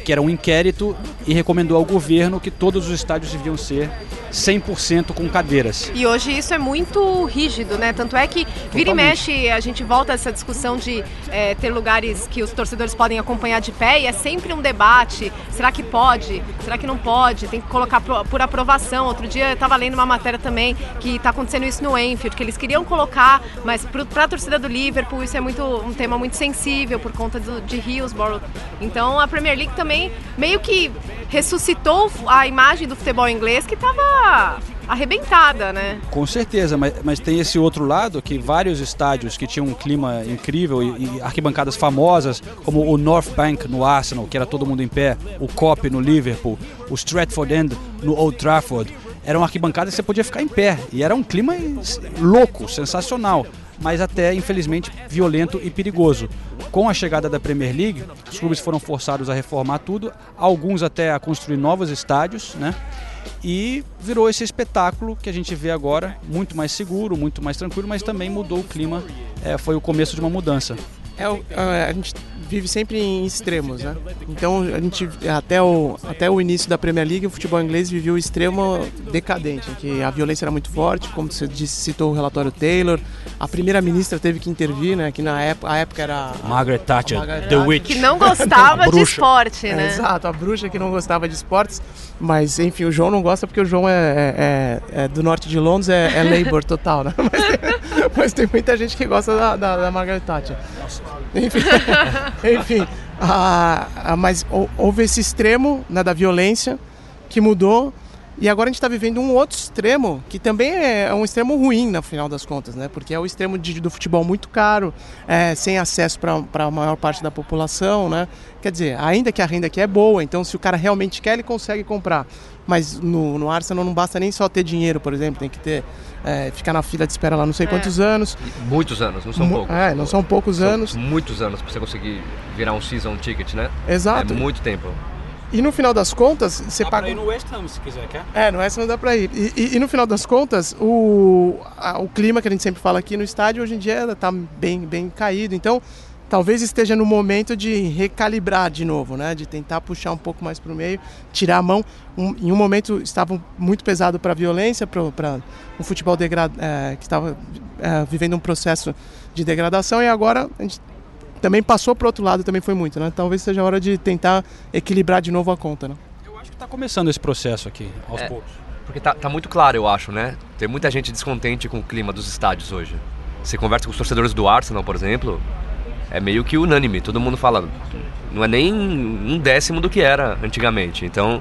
era um inquérito e recomendou ao governo que todos os estádios deviam ser 100% com cadeiras. E hoje isso é muito rígido, né? Tanto é que vira e mexe, a gente volta a essa discussão de ter lugares que os torcedores podem acompanhar de pé, e é sempre um debate. Será que pode? Será que não pode? Tem que colocar por aprovação. Outro dia eu estava lendo uma matéria também que está acontecendo isso no Anfield, que eles queriam colocar, mas para a torcida do Liverpool isso é um tema muito sensível por conta de Hillsborough. Então a Premier League também meio que ressuscitou a imagem do futebol inglês, que estava arrebentada, né? Com certeza, mas tem esse outro lado, que vários estádios que tinham um clima incrível e arquibancadas famosas, como o North Bank no Arsenal, que era todo mundo em pé, o Kop no Liverpool, o Stratford End no Old Trafford, eram arquibancadas que você podia ficar em pé, e era um clima louco, sensacional, mas até, infelizmente, violento e perigoso. Com a chegada da Premier League, os clubes foram forçados a reformar tudo, alguns até a construir novos estádios, né? E virou esse espetáculo que a gente vê agora, muito mais seguro, muito mais tranquilo, mas também mudou o clima, foi o começo de uma mudança. A gente vive sempre em extremos, né? Então, a gente, até o início da Premier League, o futebol inglês vivia o extremo decadente, em que a violência era muito forte, como você citou o relatório Taylor, a primeira-ministra teve que intervir, né? Que na época era... Margaret Thatcher, The Witch. Que não gostava de esporte, né? Exato, a bruxa que não gostava de esportes, mas, enfim, o João não gosta porque o João é do norte de Londres, é Labour total, né? Mas tem muita gente que gosta da Margaret Thatcher. Enfim, mas houve esse extremo, né, da violência que mudou E agora a gente está vivendo um outro extremo, que também é um extremo ruim, no final das contas, né? Porque é o extremo do futebol muito caro, sem acesso para a maior parte da população, né? Quer dizer, ainda que a renda aqui é boa, então se o cara realmente quer, ele consegue comprar. Mas no Arsenal não basta nem só ter dinheiro, por exemplo, tem que ter... ficar na fila de espera lá não sei quantos anos. Muitos anos, não são poucos. Não são poucos anos. São muitos anos para você conseguir virar um season ticket, né? Exato. É muito tempo. E no final das contas, você paga... Dá pra ir no West Ham, se quiser, quer? No West Ham dá pra ir. E no final das contas, o clima que a gente sempre fala aqui no estádio, hoje em dia tá bem, bem caído. Então, talvez esteja no momento de recalibrar de novo, né? De tentar puxar um pouco mais pro meio, tirar a mão. Em um momento, estava muito pesado pra violência, pra um futebol que estava vivendo um processo de degradação. E agora, a gente... também passou para o outro lado, também foi muito, né? Talvez seja a hora de tentar equilibrar de novo a conta, né? Eu acho que está começando esse processo aqui, aos poucos. Porque tá muito claro, eu acho, né? Tem muita gente descontente com o clima dos estádios hoje. Você conversa com os torcedores do Arsenal, por exemplo, é meio que unânime. Todo mundo fala, não é nem um décimo do que era antigamente. Então,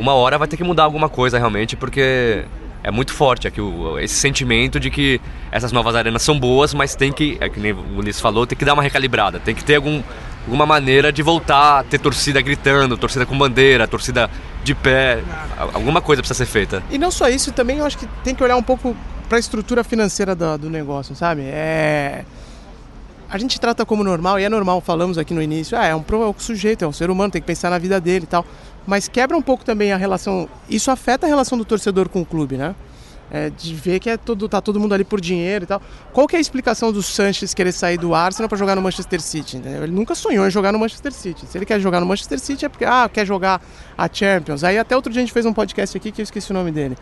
uma hora vai ter que mudar alguma coisa realmente, porque... é muito forte aqui esse sentimento de que essas novas arenas são boas, mas tem que, é que nem o Ulisses falou, tem que dar uma recalibrada, tem que ter alguma maneira de voltar a ter torcida gritando, torcida com bandeira, torcida de pé, alguma coisa precisa ser feita. E não só isso, também eu acho que tem que olhar um pouco para a estrutura financeira do negócio, sabe? A gente trata como normal, e é normal, falamos aqui no início, é um sujeito, é um ser humano, tem que pensar na vida dele e tal. Mas quebra um pouco também a relação... Isso afeta a relação do torcedor com o clube, né? De ver que tá todo mundo ali por dinheiro e tal. Qual que é a explicação do Sánchez querer sair do Arsenal para jogar no Manchester City? Entendeu? Ele nunca sonhou em jogar no Manchester City. Se ele quer jogar no Manchester City é porque quer jogar a Champions. Aí até outro dia a gente fez um podcast aqui que eu esqueci o nome dele.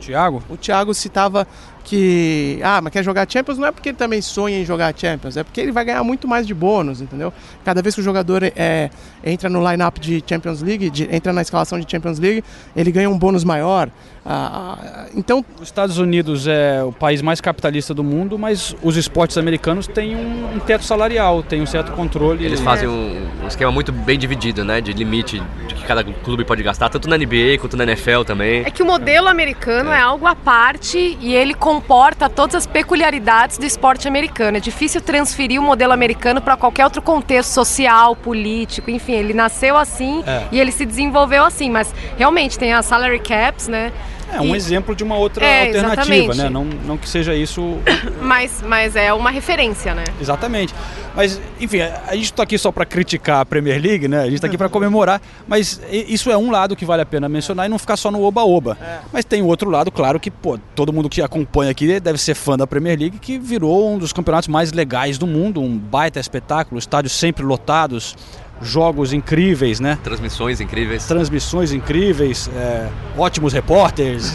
Thiago? O Thiago citava que... mas quer jogar a Champions não é porque ele também sonha em jogar a Champions. É porque ele vai ganhar muito mais de bônus, entendeu? Cada vez que o jogador entra no line-up de Champions League, entra na escalação de Champions League, ele ganha um bônus maior. Então, os Estados Unidos é o país mais capitalista do mundo, mas os esportes americanos têm um teto salarial, têm um certo controle. Eles fazem um esquema muito bem dividido, né, de limite de que cada clube pode gastar, tanto na NBA quanto na NFL também. É que o modelo americano é algo à parte e ele comporta todas as peculiaridades do esporte americano. É difícil transferir o modelo americano para qualquer outro contexto social, político, enfim, ele nasceu assim e ele se desenvolveu assim, mas realmente tem as salary caps, né? É um exemplo de uma outra alternativa, exatamente. Né? Não que seja isso... mas é uma referência, né? Exatamente. Mas, enfim, a gente está aqui só para criticar a Premier League, né? A gente está aqui para comemorar, mas isso é um lado que vale a pena mencionar e não ficar só no oba-oba. Mas tem o outro lado, claro, que todo mundo que acompanha aqui deve ser fã da Premier League, que virou um dos campeonatos mais legais do mundo, um baita espetáculo, estádios sempre lotados... jogos incríveis, né? Transmissões incríveis, ótimos repórteres.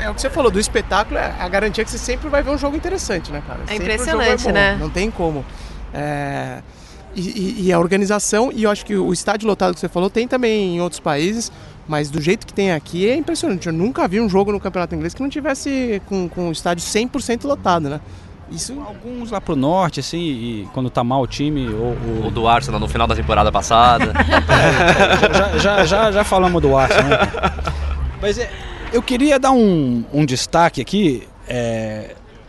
É o que você falou do espetáculo, é a garantia que você sempre vai ver um jogo interessante, né, cara? É sempre impressionante, o jogo é bom, né? Não tem como. E a organização, e eu acho que o estádio lotado que você falou tem também em outros países, mas do jeito que tem aqui é impressionante. Eu nunca vi um jogo no campeonato inglês que não tivesse com o estádio 100% lotado, né? Isso... alguns lá pro norte, assim, e quando tá mal o time, ou do Arsenal no final da temporada passada. Já falamos do Arsenal, né? Mas eu queria dar um destaque aqui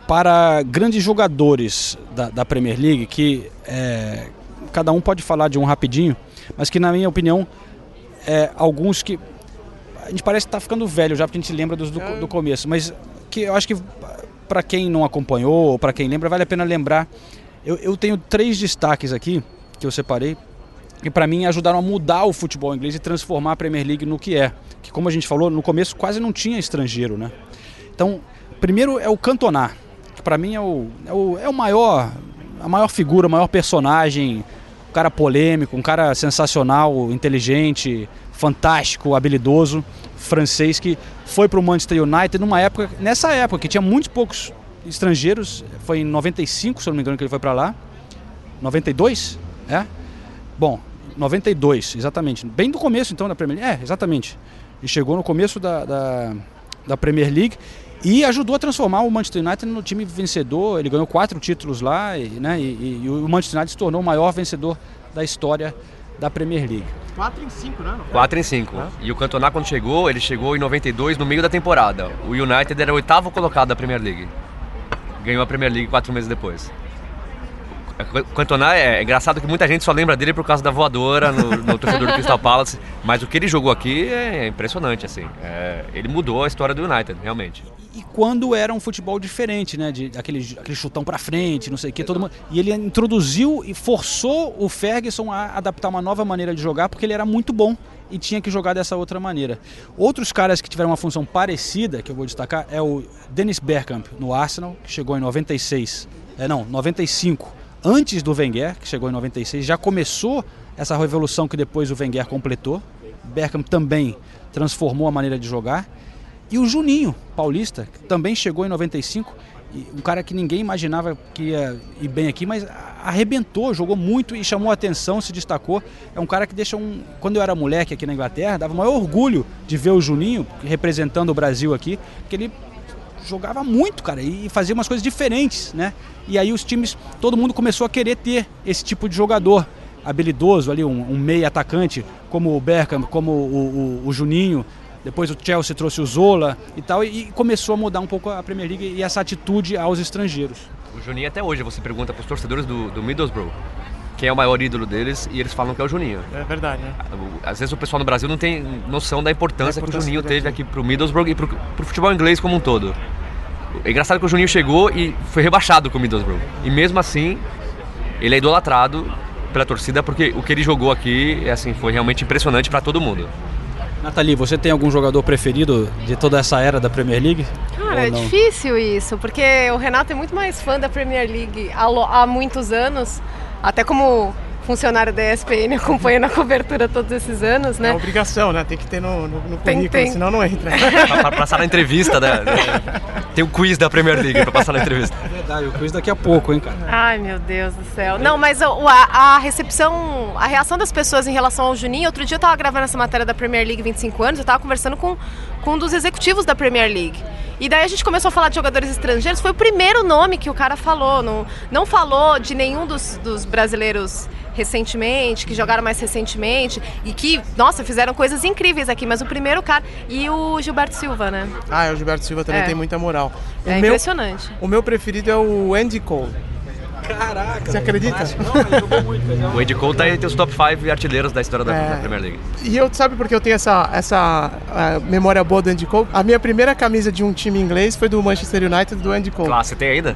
para grandes jogadores da Premier League, que cada um pode falar de um rapidinho, mas que na minha opinião alguns que a gente parece que tá ficando velho já, porque a gente lembra do começo, mas que eu acho que para quem não acompanhou, para quem lembra, vale a pena lembrar. Eu tenho 3 destaques aqui, que eu separei, que para mim ajudaram a mudar o futebol inglês e transformar a Premier League no que é. Que como a gente falou, no começo quase não tinha estrangeiro, né? Então, primeiro é o Cantona, que para mim é o maior, a maior figura, o maior personagem, um cara polêmico, um cara sensacional, inteligente, fantástico, habilidoso, francês, que foi para o Manchester United nessa época que tinha muitos poucos estrangeiros. Foi em 95, se eu não me engano, que ele foi para lá. 92? 92, exatamente. Bem do começo, então, da Premier League. Exatamente. Ele chegou no começo da Premier League e ajudou a transformar o Manchester United no time vencedor. Ele ganhou 4 títulos lá, né, e o Manchester United se tornou o maior vencedor da história da Premier League. 4 em 5, né? 4 em 5. É. E o Cantona, quando chegou, ele chegou em 92, no meio da temporada. O United era o 8º colocado da Premier League. Ganhou a Premier League 4 meses depois. O Cantona é engraçado que muita gente só lembra dele por causa da voadora no torcedor do Crystal Palace. Mas o que ele jogou aqui é impressionante, assim. É, ele mudou a história do United, realmente. E quando era um futebol diferente, né? De, aquele chutão pra frente, não sei o que, todo mundo. E ele introduziu e forçou o Ferguson a adaptar uma nova maneira de jogar, porque ele era muito bom e tinha que jogar dessa outra maneira. Outros caras que tiveram uma função parecida, que eu vou destacar, é o Dennis Bergkamp, no Arsenal, que chegou em 95. Antes do Wenger, que chegou em 96, já começou essa revolução que depois o Wenger completou. Bergkamp também transformou a maneira de jogar. E o Juninho, paulista, que também chegou em 95, um cara que ninguém imaginava que ia ir bem aqui, mas arrebentou, jogou muito e chamou a atenção, se destacou. É um cara que deixa um... Quando eu era moleque aqui na Inglaterra, dava o maior orgulho de ver o Juninho representando o Brasil aqui, porque ele jogava muito, cara, e fazia umas coisas diferentes, né? E aí os times, todo mundo começou a querer ter esse tipo de jogador habilidoso ali, um meia atacante, como o Bergkamp, como o Juninho. Depois o Chelsea trouxe o Zola e tal, e começou a mudar um pouco a Premier League e essa atitude aos estrangeiros. O Juninho até hoje, você pergunta para os torcedores do Middlesbrough quem é o maior ídolo deles, e eles falam que é o Juninho. É verdade, né? Às vezes o pessoal no Brasil não tem noção da importância que o Juninho teve aqui pro Middlesbrough e pro futebol inglês como um todo. É engraçado que o Juninho chegou e foi rebaixado com o Middlesbrough. E mesmo assim, ele é idolatrado pela torcida, porque o que ele jogou aqui, assim, foi realmente impressionante para todo mundo. Nathalie, você tem algum jogador preferido de toda essa era da Premier League? Cara, é difícil isso, porque o Renato é muito mais fã da Premier League há muitos anos, até como funcionário da ESPN acompanha na cobertura todos esses anos, né? É uma obrigação, né? Tem que ter no currículo, tem. Senão não entra. Para passar na entrevista, né? Tem o quiz da Premier League para passar na entrevista. É verdade, o quiz daqui a pouco, hein, cara? Ai, meu Deus do céu. Não, mas a recepção, a reação das pessoas em relação ao Juninho, outro dia eu tava gravando essa matéria da Premier League 25 anos, eu tava conversando com um dos executivos da Premier League. E daí a gente começou a falar de jogadores estrangeiros, foi o primeiro nome que o cara falou, não falou de nenhum dos brasileiros recentemente, que jogaram mais recentemente e que, nossa, fizeram coisas incríveis aqui, mas o primeiro cara... E o Gilberto Silva, né? Ah, o Gilberto Silva também tem muita moral. Impressionante. O meu preferido é o Andy Cole. Caraca! Você acredita? Não, jogou muito. O Andy Cole tá entre os top 5 artilheiros da história da Premier League. E eu, sabe por que eu tenho essa memória boa do Andy Cole? A minha primeira camisa de um time inglês foi do Manchester United, do Andy Cole. Classe, tem ainda?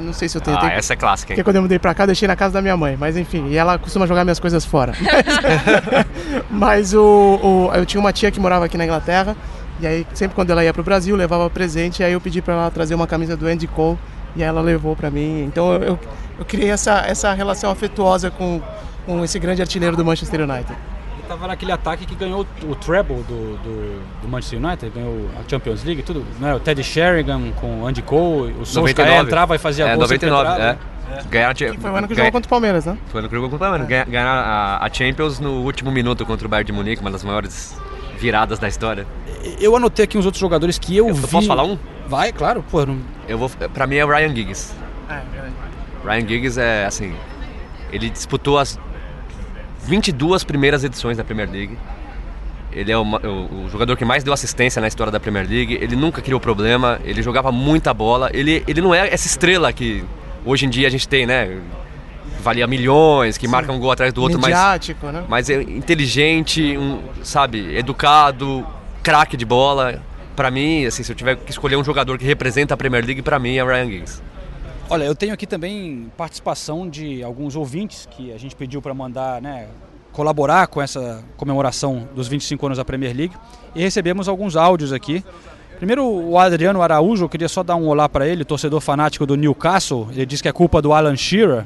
Não sei se eu tenho. Essa é clássica, hein? Porque quando eu mudei pra cá, eu deixei na casa da minha mãe. Mas enfim, e ela costuma jogar minhas coisas fora. Mas eu tinha uma tia que morava aqui na Inglaterra, e aí sempre quando ela ia pro Brasil, levava presente, e aí eu pedi pra ela trazer uma camisa do Andy Cole. E ela levou pra mim, então eu criei essa relação afetuosa com esse grande artilheiro do Manchester United. Ele tava naquele ataque que ganhou o treble do Manchester United, ganhou a Champions League, tudo, né? O Teddy Sheringham com o Andy Cole, o Solskjaer entrava e fazia gol. 99, foi o ano que jogou contra o Palmeiras, né? Foi o ano que jogou contra o Palmeiras, ganharam a Champions no último minuto contra o Bayern de Munique, uma das maiores viradas da história. Eu anotei aqui uns outros jogadores que eu vi... Posso falar um? Vai, claro, pô. Não... Pra mim é o Ryan Giggs. Ryan Giggs é assim... Ele disputou as 22 primeiras edições da Premier League. Ele é o jogador que mais deu assistência na história da Premier League. Ele nunca criou problema, ele jogava muita bola. Ele não é essa estrela que hoje em dia a gente tem, né? Valia milhões, que marca um gol atrás do outro, mediático, né? Mas é inteligente, sabe, educado, craque de bola. Pra mim, assim, se eu tiver que escolher um jogador que representa a Premier League, pra mim é o Ryan Giggs. Olha, eu tenho aqui também participação de alguns ouvintes que a gente pediu pra mandar, né, colaborar com essa comemoração dos 25 anos da Premier League, e recebemos alguns áudios aqui. Primeiro, o Adriano Araújo, eu queria só dar um olá pra ele, torcedor fanático do Newcastle. Ele diz que é culpa do Alan Shearer.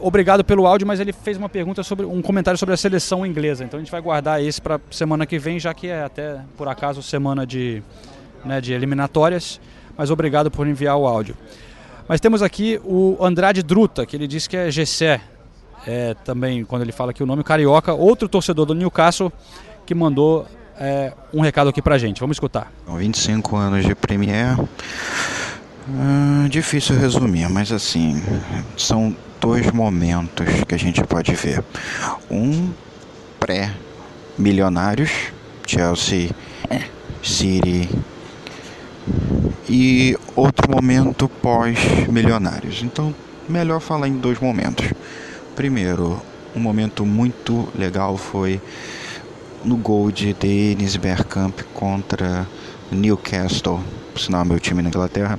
Obrigado pelo áudio, mas ele fez uma pergunta sobre um comentário sobre a seleção inglesa. Então a gente vai guardar esse para semana que vem, já que é até, por acaso, semana de eliminatórias. Mas obrigado por enviar o áudio. Mas temos aqui o Andrade Druta, que ele diz que é Gessé. Também, quando ele fala aqui o nome, carioca, outro torcedor do Newcastle, que mandou um recado aqui pra gente. Vamos escutar. 25 anos de Premier... difícil resumir, mas assim, são dois momentos que a gente pode ver. Um pré-milionários, Chelsea, City, e outro momento pós-milionários. Então, melhor falar em dois momentos. Primeiro, um momento muito legal foi no gol de Dennis Bergkamp contra Newcastle, por sinal meu time na Inglaterra.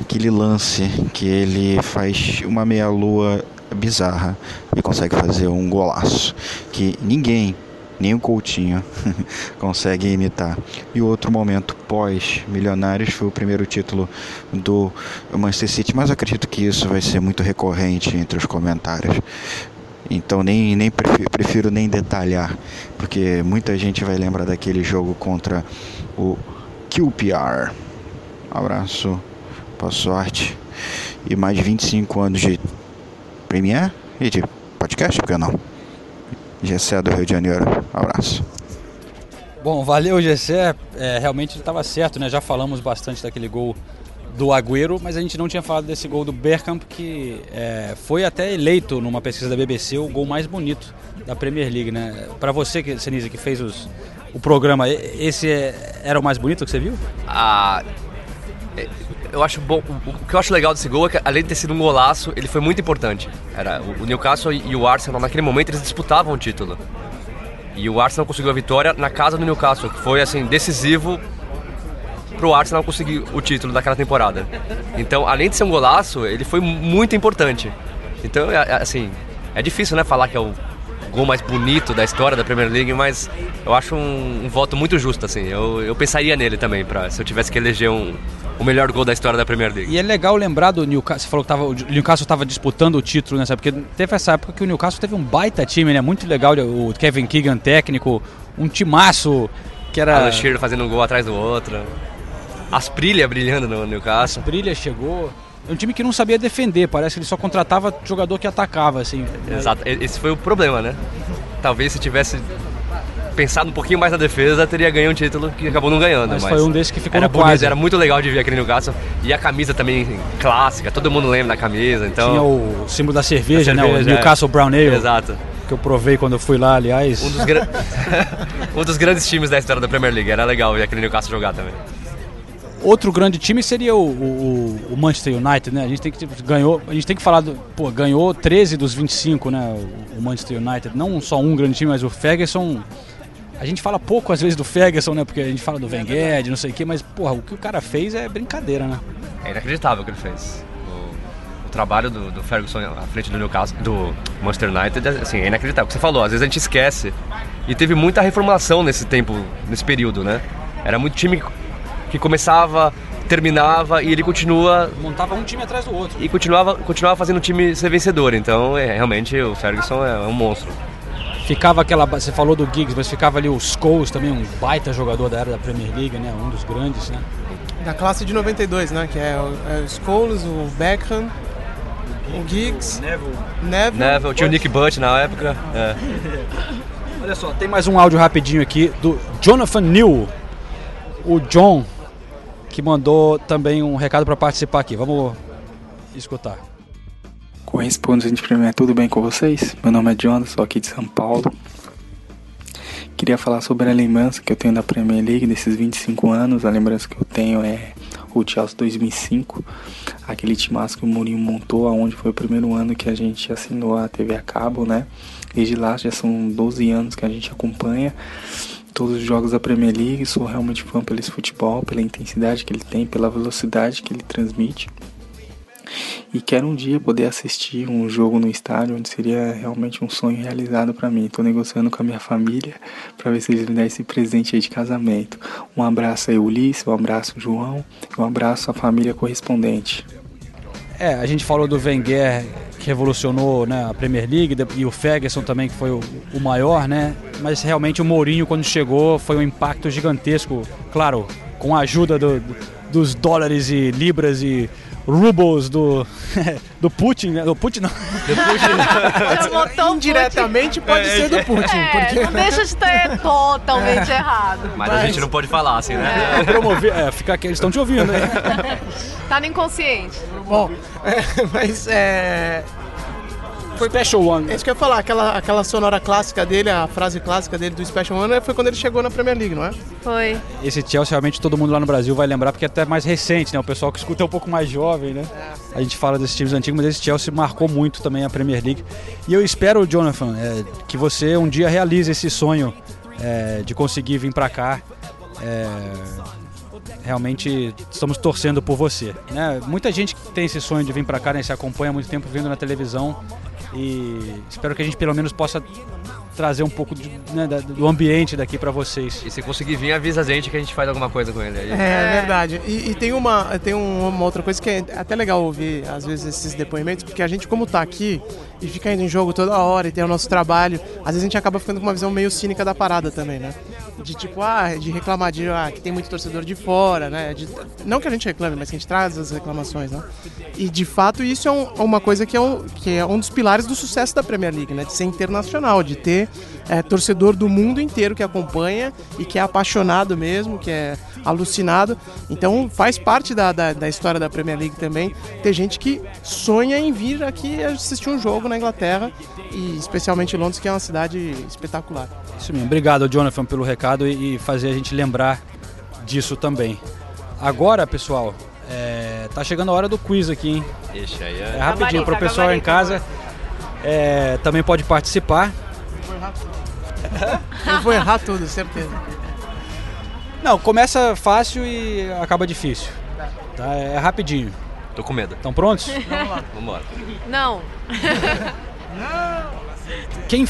Aquele lance que ele faz uma meia-lua bizarra e consegue fazer um golaço que ninguém, nem o Coutinho, consegue imitar. E outro momento pós-milionários foi o primeiro título do Manchester City, mas acredito que isso vai ser muito recorrente entre os comentários. Então prefiro nem detalhar, porque muita gente vai lembrar daquele jogo contra o QPR. Abraço, boa sorte e mais 25 anos de Premier e de podcast, porque não? Gessé do Rio de Janeiro, abraço. Bom, valeu Gessé, realmente ele estava certo, né? Já falamos bastante daquele gol do Agüero, mas a gente não tinha falado desse gol do Bergkamp, que foi até eleito numa pesquisa da BBC o gol mais bonito da Premier League, né? Para você, Senizzi, que fez o programa, esse era o mais bonito que você viu? Eu acho bom, o que eu acho legal desse gol é que, além de ter sido um golaço, ele foi muito importante. Era o Newcastle e o Arsenal, naquele momento, eles disputavam o título. E o Arsenal conseguiu a vitória na casa do Newcastle, que foi assim decisivo para o Arsenal conseguir o título daquela temporada. Então, além de ser um golaço, ele foi muito importante. Então, assim, é difícil, né, falar que é o gol mais bonito da história da Premier League, mas eu acho um voto muito justo, assim. Eu pensaria nele também, se eu tivesse que eleger o melhor gol da história da Premier League. E é legal lembrar do Newcastle. Você falou que o Newcastle estava disputando o título, né, porque teve essa época que o Newcastle teve um baita time, né, muito legal, o Kevin Keegan técnico, um timaço que era... Alan Shearer fazendo um gol atrás do outro. Asprilha brilhando no Newcastle. Asprilha chegou... É um time que não sabia defender, parece que ele só contratava jogador que atacava, assim. Exato, esse foi o problema, né? Talvez se tivesse pensado um pouquinho mais na defesa, teria ganho um título que acabou não ganhando. Mas foi um desses que ficou no quase. Era muito legal de ver aquele Newcastle. E a camisa também clássica, todo mundo lembra da camisa, então... Tinha o símbolo da cerveja, né? O Newcastle Brown Ale. Exato. Que eu provei quando eu fui lá, aliás. Um dos grandes times da história da Premier League. Era legal ver aquele Newcastle jogar também. Outro grande time seria o Manchester United, né? A gente tem que falar ganhou 13 dos 25, né? O Manchester United, não só um grande time, mas o Ferguson. A gente fala pouco às vezes do Ferguson, né? Porque a gente fala do Wenger, de não sei o quê, mas o que o cara fez é brincadeira, né? É inacreditável o que ele fez. O trabalho do Ferguson à frente do Newcastle, do Manchester United, assim, é inacreditável. O que você falou, às vezes a gente esquece. E teve muita reformulação nesse período, né? Era muito time que começava, terminava e ele continua... Montava um time atrás do outro. E continuava fazendo o time ser vencedor. Então, realmente, o Ferguson é um monstro. Ficava aquela... Você falou do Giggs, mas ficava ali o Scholes também, um baita jogador da era da Premier League, né? Um dos grandes, né? Da classe de 92, né? Que é o Scholes, o Beckham, o Giggs... Neville. Tinha o Nick Butt na época. É. Olha só, tem mais um áudio rapidinho aqui do Jonathan New, o John, que mandou também um recado para participar aqui. Vamos escutar. Correspondente de Premier, tudo bem com vocês? Meu nome é John, sou aqui de São Paulo. Queria falar sobre a lembrança que eu tenho da Premier League desses 25 anos. A lembrança que eu tenho é o Chelsea 2005, aquele timaço que o Mourinho montou, aonde foi o primeiro ano que a gente assinou a TV a cabo, né? Desde lá já são 12 anos que a gente acompanha todos os jogos da Premier League. Sou realmente fã pelo futebol, pela intensidade que ele tem, pela velocidade que ele transmite, e quero um dia poder assistir um jogo no estádio, onde seria realmente um sonho realizado para mim. Estou negociando com a minha família para ver se eles me dão esse presente aí de casamento. Um abraço aí, Ulisses, um abraço, João, um abraço à família correspondente. A gente falou do Wenger, que revolucionou, né, a Premier League, e o Ferguson também, que foi o maior, né? Mas realmente o Mourinho, quando chegou, foi um impacto gigantesco. Claro, com a ajuda dos dólares e libras e rubles do Putin, né? Do Putin, não. Indiretamente pode ser do Putin. Porque... Não deixa de estar totalmente errado. Mas a gente não pode falar assim, né? Promover, ficar aqui, eles estão te ouvindo, né? Tá no inconsciente. Bom, mas foi Special One. É isso que eu ia falar, aquela sonora clássica dele, a frase clássica dele do Special One foi quando ele chegou na Premier League, não é? Foi. Esse Chelsea, realmente, todo mundo lá no Brasil vai lembrar, porque é até mais recente, né? O pessoal que escuta é um pouco mais jovem, né? É. A gente fala desses times antigos, mas esse Chelsea marcou muito também a Premier League. E eu espero, Jonathan, que você um dia realize esse sonho de conseguir vir pra cá. Realmente estamos torcendo por você, né? Muita gente tem esse sonho de vir pra cá, né? Se acompanha há muito tempo vendo na televisão, e espero que a gente pelo menos possa trazer um pouco do ambiente daqui pra vocês. E se conseguir vir, avisa a gente que a gente faz alguma coisa com ele aí. É verdade. E tem uma outra coisa que é até legal ouvir, às vezes, esses depoimentos, porque a gente, como tá aqui e fica indo em jogo toda hora e tem o nosso trabalho, às vezes a gente acaba ficando com uma visão meio cínica da parada também, né? De tipo, de reclamar que tem muito torcedor de fora, né? Não que a gente reclame, mas que a gente traz as reclamações, né? E de fato isso é uma coisa que é um dos pilares do sucesso da Premier League, né? De ser internacional, de ter torcedor do mundo inteiro que acompanha e que é apaixonado mesmo, que é alucinado. Então faz parte da história da Premier League também ter gente que sonha em vir aqui assistir um jogo na Inglaterra, e especialmente Londres, que é uma cidade espetacular. Isso mesmo. Obrigado, Jonathan, pelo recado e fazer a gente lembrar disso também. Agora, pessoal, tá chegando a hora do quiz aqui, hein? Deixa aí. É rapidinho, para o pessoal em casa também pode participar. Eu vou errar tudo, certeza. Não, começa fácil e acaba difícil. Tá, é rapidinho. Tô com medo. Estão prontos? Vamos lá. Vamos lá. Não. Quem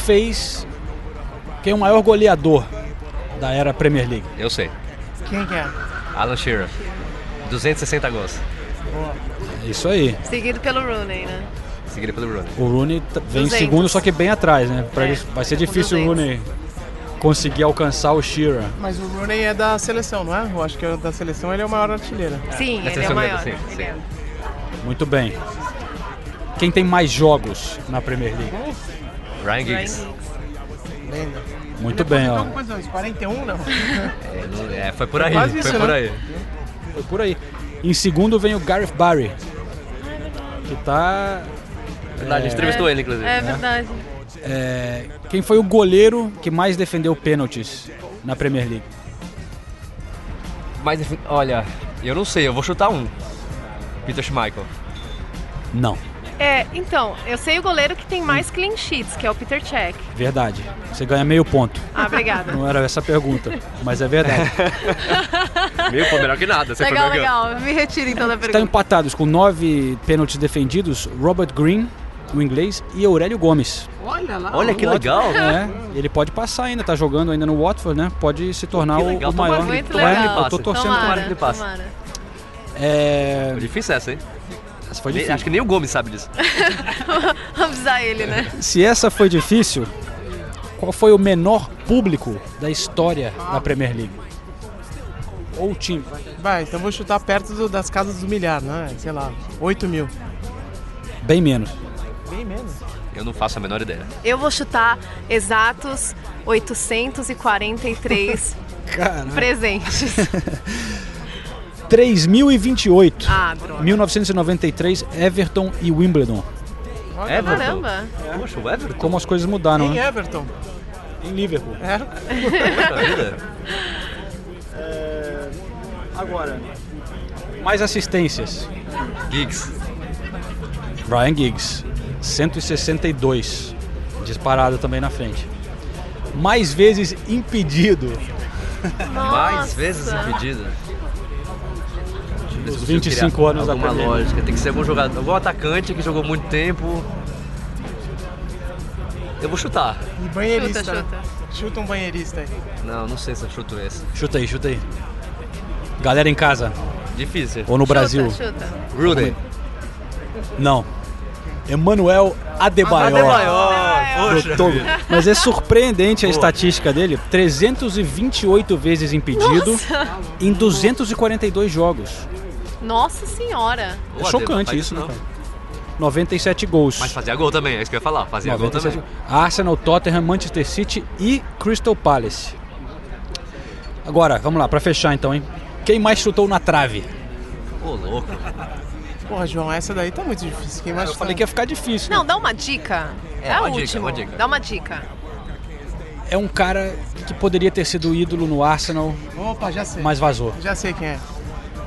é o maior goleador da era Premier League? Eu sei. Quem que é? Alan Shearer. 260 gols. Boa. É isso aí. Seguido pelo Rooney, né? O Rooney vem em segundo, só que bem atrás, né? Vai ser difícil o Rooney conseguir alcançar o Shearer. Mas o Rooney é da seleção, não é? Eu acho que é da seleção, ele é o maior artilheiro. Sim, ele é o maior. Sim. Muito bem. Quem tem mais jogos na Premier League? Ryan Giggs. Muito bem, ó. 41, não? Foi por aí, Foi por aí. Em segundo vem o Gareth Barry, que tá... Verdade, a gente entrevistou ele, inclusive. É verdade. Quem foi o goleiro que mais defendeu pênaltis na Premier League? Olha, eu não sei, eu vou chutar um. Peter Schmeichel. Não. Então, eu sei o goleiro que tem mais clean sheets, que é o Peter Cech. Verdade. Você ganha meio ponto. Ah, obrigada. Não era essa a pergunta, mas é verdade. Meio ponto, melhor que nada. Legal. Me retiro então da pergunta. Estão empatados com 9 pênaltis defendidos, Robert Green, o inglês, e Aurélio Gomes. Olha lá. Olha que legal. Ele pode passar ainda, tá jogando ainda no Watford, né? Pode se tornar o maior. Muito legal. Eu tô torcendo para que ele passe. Difícil essa, hein? Acho que nem o Gomes sabe disso. Vamos usar ele, né? Se essa foi difícil, qual foi o menor público da história da Premier League? Ou o time? Então vou chutar perto das casas do milhar, né? Sei lá, 8 mil. Bem menos. Bem menos? Eu não faço a menor ideia. Eu vou chutar exatos 843 presentes. 3.028. 1993, Everton e Wimbledon. Everton? Caramba. Poxa, o Everton? Como as coisas mudaram, né? Em Everton. Em Liverpool. Agora, mais assistências. Ryan Giggs. 162. Disparado também na frente. Mais vezes impedido. Mais vezes impedido. 25 anos da Premier League. Lógica, tem que ser algum jogador, algum atacante que jogou muito tempo. Eu vou chutar. E banheirista. Chuta um banheirista aí. Não sei se eu chuto esse. Chuta aí. Galera em casa. Difícil. Ou no Brasil. Rooney. Não. Emmanuel Adebayor. Poxa. Mas é surpreendente a estatística dele. 328 vezes impedido. Nossa. Em 242 jogos. Nossa senhora. É chocante isso, né? 97 gols. Mas fazia gol também, é isso que eu ia falar. Fazia gol também. Arsenal, Tottenham, Manchester City e Crystal Palace. Agora, vamos lá, pra fechar então, hein? Quem mais chutou na trave? Ô, louco. Porra, João, essa daí tá muito difícil. Quem mais eu falei que ia ficar difícil. Não, né? Dá uma dica. É a última. Dá uma dica. É um cara que poderia ter sido ídolo no Arsenal. Opa, já sei. Mas vazou. Já sei quem é.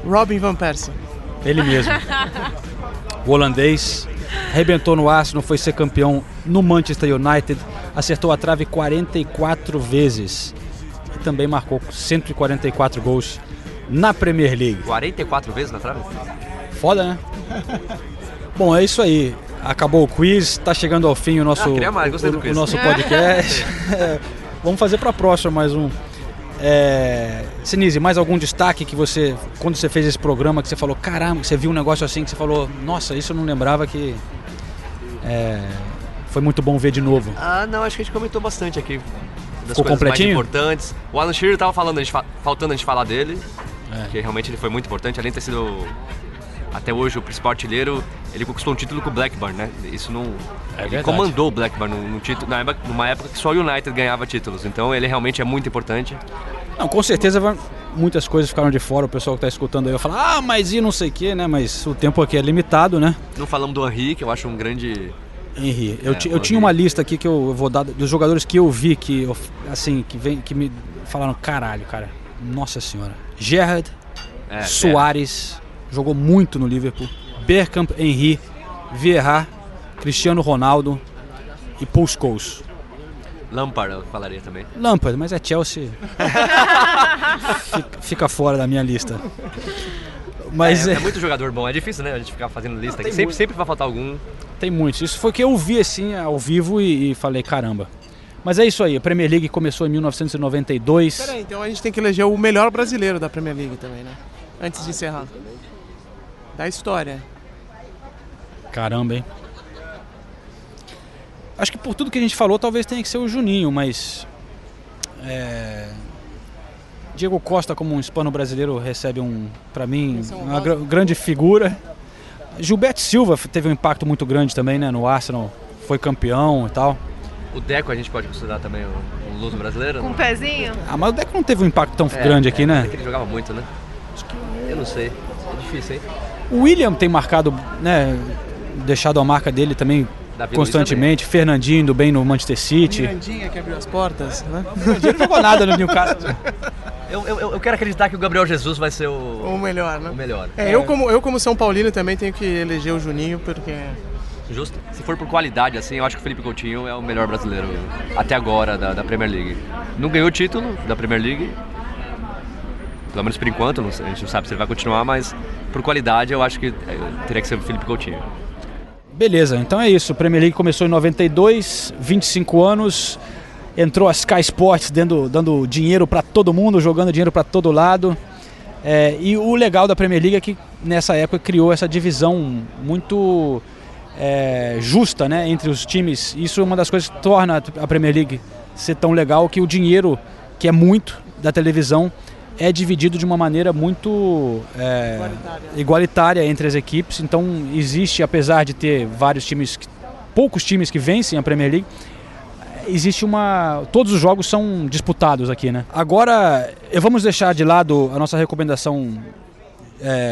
Robin Van Persie. Ele mesmo. O holandês. Arrebentou no Arsenal, foi ser campeão no Manchester United. Acertou a trave 44 vezes. E também marcou 144 gols na Premier League. 44 vezes na trave? Foda, né? Bom, é isso aí. Acabou o quiz, tá chegando ao fim o nosso, o nosso podcast. Vamos fazer pra próxima mais um. Senizzi, mais algum destaque que você, quando você fez esse programa, que você falou, caramba, que você viu um negócio assim, que você falou, nossa, isso eu não lembrava que... foi muito bom ver de novo. Ah, não, acho que a gente comentou bastante aqui. Das coisas mais importantes. O Alan Shearer tava falando, faltando a gente falar dele, que realmente ele foi muito importante, além de ter sido... Até hoje, o principal artilheiro, ele conquistou um título com o Blackburn, né? Isso não... Ele comandou o Blackburn numa época que só o United ganhava títulos. Então, ele realmente é muito importante. Não, com certeza, muitas coisas ficaram de fora. O pessoal que está escutando aí vai falar, ah, mas e não sei o quê, né? Mas o tempo aqui é limitado, né? Não falamos do Henry, que eu acho um grande... Henry. Eu tinha uma lista aqui que eu vou dar dos jogadores que eu vi, que me falaram, caralho, cara. Nossa senhora. Gerrard, Suárez... Jogou muito no Liverpool. Bergkamp, Henry, Vieira, Cristiano Ronaldo e Paul Scholes. Lampard, eu falaria também. Lampard, mas é Chelsea. Fica fora da minha lista. Mas é muito jogador bom. É difícil, né? A gente ficar fazendo lista. Não, sempre vai faltar algum. Tem muitos. Isso foi que eu vi assim ao vivo e falei, caramba. Mas é isso aí, a Premier League começou em 1992. Peraí, então a gente tem que eleger o melhor brasileiro da Premier League também, né? Antes de encerrar. Da história. Caramba, hein? Acho que por tudo que a gente falou, talvez tenha que ser o Juninho, mas... Diego Costa, como um hispano brasileiro, recebe pra mim, uma grande figura. Gilberto Silva teve um impacto muito grande também, né? No Arsenal, foi campeão e tal. O Deco a gente pode considerar também um luso brasileiro? Um pezinho? Ah, mas o Deco não teve um impacto tão grande aqui, né? É que ele jogava muito, né? Eu não sei. É difícil, hein? O William tem marcado, né? Deixado a marca dele também Davi constantemente. Também. Fernandinho indo bem no Manchester City. Fernandinho que abriu as portas, né? Fernandinho não jogou nada no Newcastle. Eu quero acreditar que o Gabriel Jesus vai ser o melhor, né? O melhor. Eu como São Paulino também tenho que eleger o Juninho, porque... Justo. Se for por qualidade, assim, eu acho que o Philippe Coutinho é o melhor brasileiro até agora da Premier League. Não ganhou o título da Premier League. Pelo menos por enquanto, a gente não sabe se ele vai continuar, mas por qualidade eu acho que teria que ser o Philippe Coutinho. Beleza, então é isso. A Premier League começou em 92, 25 anos, entrou a Sky Sports dando dinheiro para todo mundo, jogando dinheiro para todo lado. E o legal da Premier League é que nessa época criou essa divisão muito justa, né, entre os times. Isso é uma das coisas que torna a Premier League ser tão legal, que o dinheiro, que é muito da televisão, é dividido de uma maneira muito igualitária entre as equipes. Então existe, apesar de ter vários times, poucos times que vencem a Premier League, existe uma... Todos os jogos são disputados aqui, né? Agora, vamos deixar de lado a nossa recomendação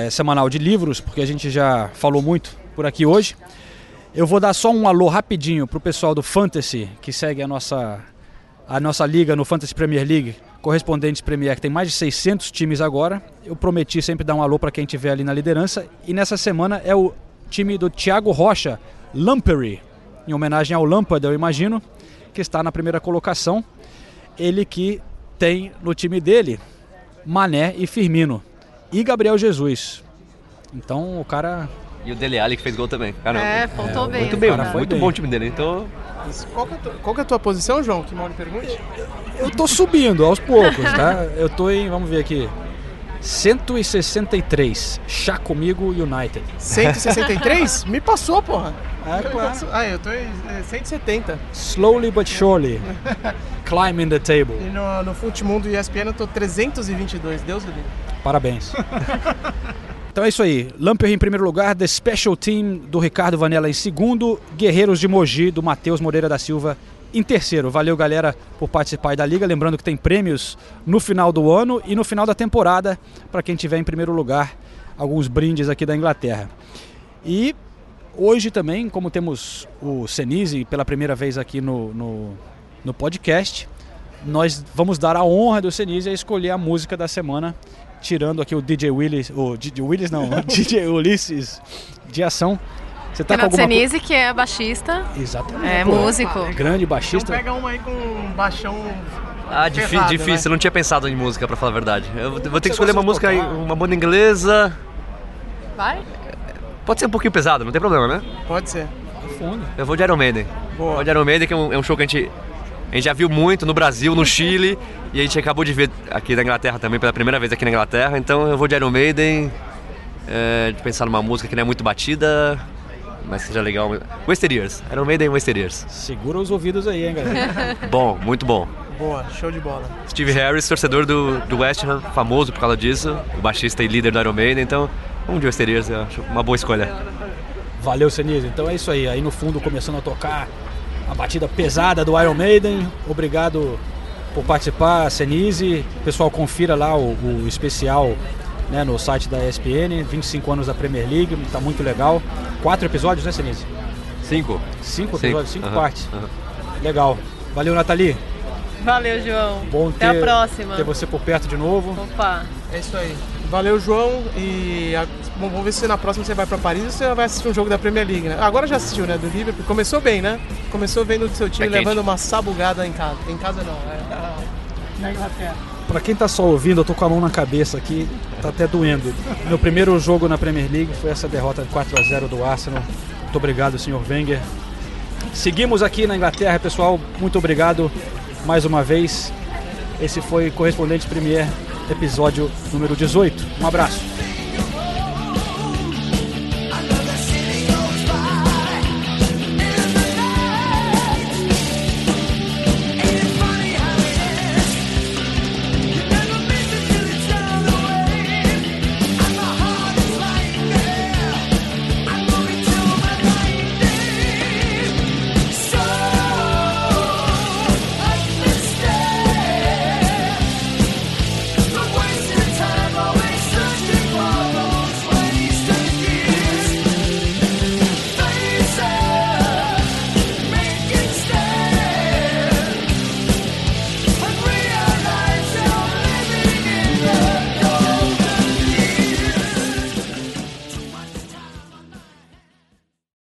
semanal de livros, porque a gente já falou muito por aqui hoje. Eu vou dar só um alô rapidinho pro pessoal do Fantasy, que segue a nossa liga no Fantasy Premier League, Correspondentes Premier, que tem mais de 600 times agora. Eu prometi sempre dar um alô para quem estiver ali na liderança. E nessa semana é o time do Thiago Rocha, Lampery, em homenagem ao Lampard, eu imagino, que está na primeira colocação. Ele que tem no time dele Mané e Firmino e Gabriel Jesus. Então o cara... E o Dele Alli, que fez gol também. Caramba. Faltou bem. Muito bem, cara, foi muito bem. Bom o time dele, então... Qual que é a tua posição, João? Que mal me pergunte. Eu tô subindo aos poucos, tá? Eu tô em, vamos ver aqui, 163. Chá comigo, United. 163? Me passou, porra. Claro. Eu tô em 170. Slowly but surely. Climbing the table. E no Futemundo ESPN eu tô 322, Deus do livre. Parabéns. Então é isso aí, Lamper em primeiro lugar, The Special Team do Ricardo Vanella em segundo, Guerreiros de Mogi do Matheus Moreira da Silva em terceiro. Valeu, galera, por participar da Liga, lembrando que tem prêmios no final do ano e no final da temporada, para quem tiver em primeiro lugar, alguns brindes aqui da Inglaterra. E hoje também, como temos o Senizzi pela primeira vez aqui no podcast, nós vamos dar a honra do Senizzi a escolher a música da semana, tirando aqui o DJ Ulisses de ação. Você tá Renato Senizzi, que é baixista. Exatamente. É músico. Grande baixista. Então pega uma aí com um baixão. Ah, difícil, né? Não tinha pensado em música, pra falar a verdade. Eu vou ter que escolher uma música, uma banda inglesa. Vai? Pode ser um pouquinho pesado, não tem problema, né? Pode ser. Eu vou de Iron Maiden. Boa. Vou de Iron Maiden, que é um show que a gente já viu muito no Brasil, no Chile, e a gente acabou de ver aqui na Inglaterra também, pela primeira vez aqui na Inglaterra. Então eu vou de Iron Maiden, de pensar numa música que não é muito batida, mas seja legal. West Years. Iron Maiden, West Years. Segura os ouvidos aí, hein, galera. Bom, muito bom. Boa, show de bola. Steve Harris, torcedor do West Ham, famoso por causa disso, o baixista e líder do Iron Maiden, então vamos de West Years, eu acho uma boa escolha. Valeu, Senizzi. Então é isso aí, aí no fundo começando a tocar a batida pesada do Iron Maiden. Obrigado por participar, Senizzi. Pessoal, confira lá o especial, né, no site da ESPN, 25 anos da Premier League, tá muito legal. 4 episódios, né, Senizzi? 5. 5 episódios, 5 partes. Legal. Valeu, Nathalie. Valeu, João. Bom até a próxima. Ter você por perto de novo. Opa. É isso aí. Valeu, João. E vamos ver se na próxima você vai para Paris ou você vai assistir um jogo da Premier League, né? Agora já assistiu, né? Do Liverpool. Começou bem, né? Começou vendo o seu time levando uma sabugada em casa. Em casa não, na Inglaterra. Pra quem tá só ouvindo, eu tô com a mão na cabeça aqui, tá até doendo. Meu primeiro jogo na Premier League foi essa derrota de 4-0 do Arsenal. Muito obrigado, senhor Wenger. Seguimos aqui na Inglaterra, pessoal. Muito obrigado mais uma vez. Esse foi Correspondente Premier, episódio número 18. Um abraço.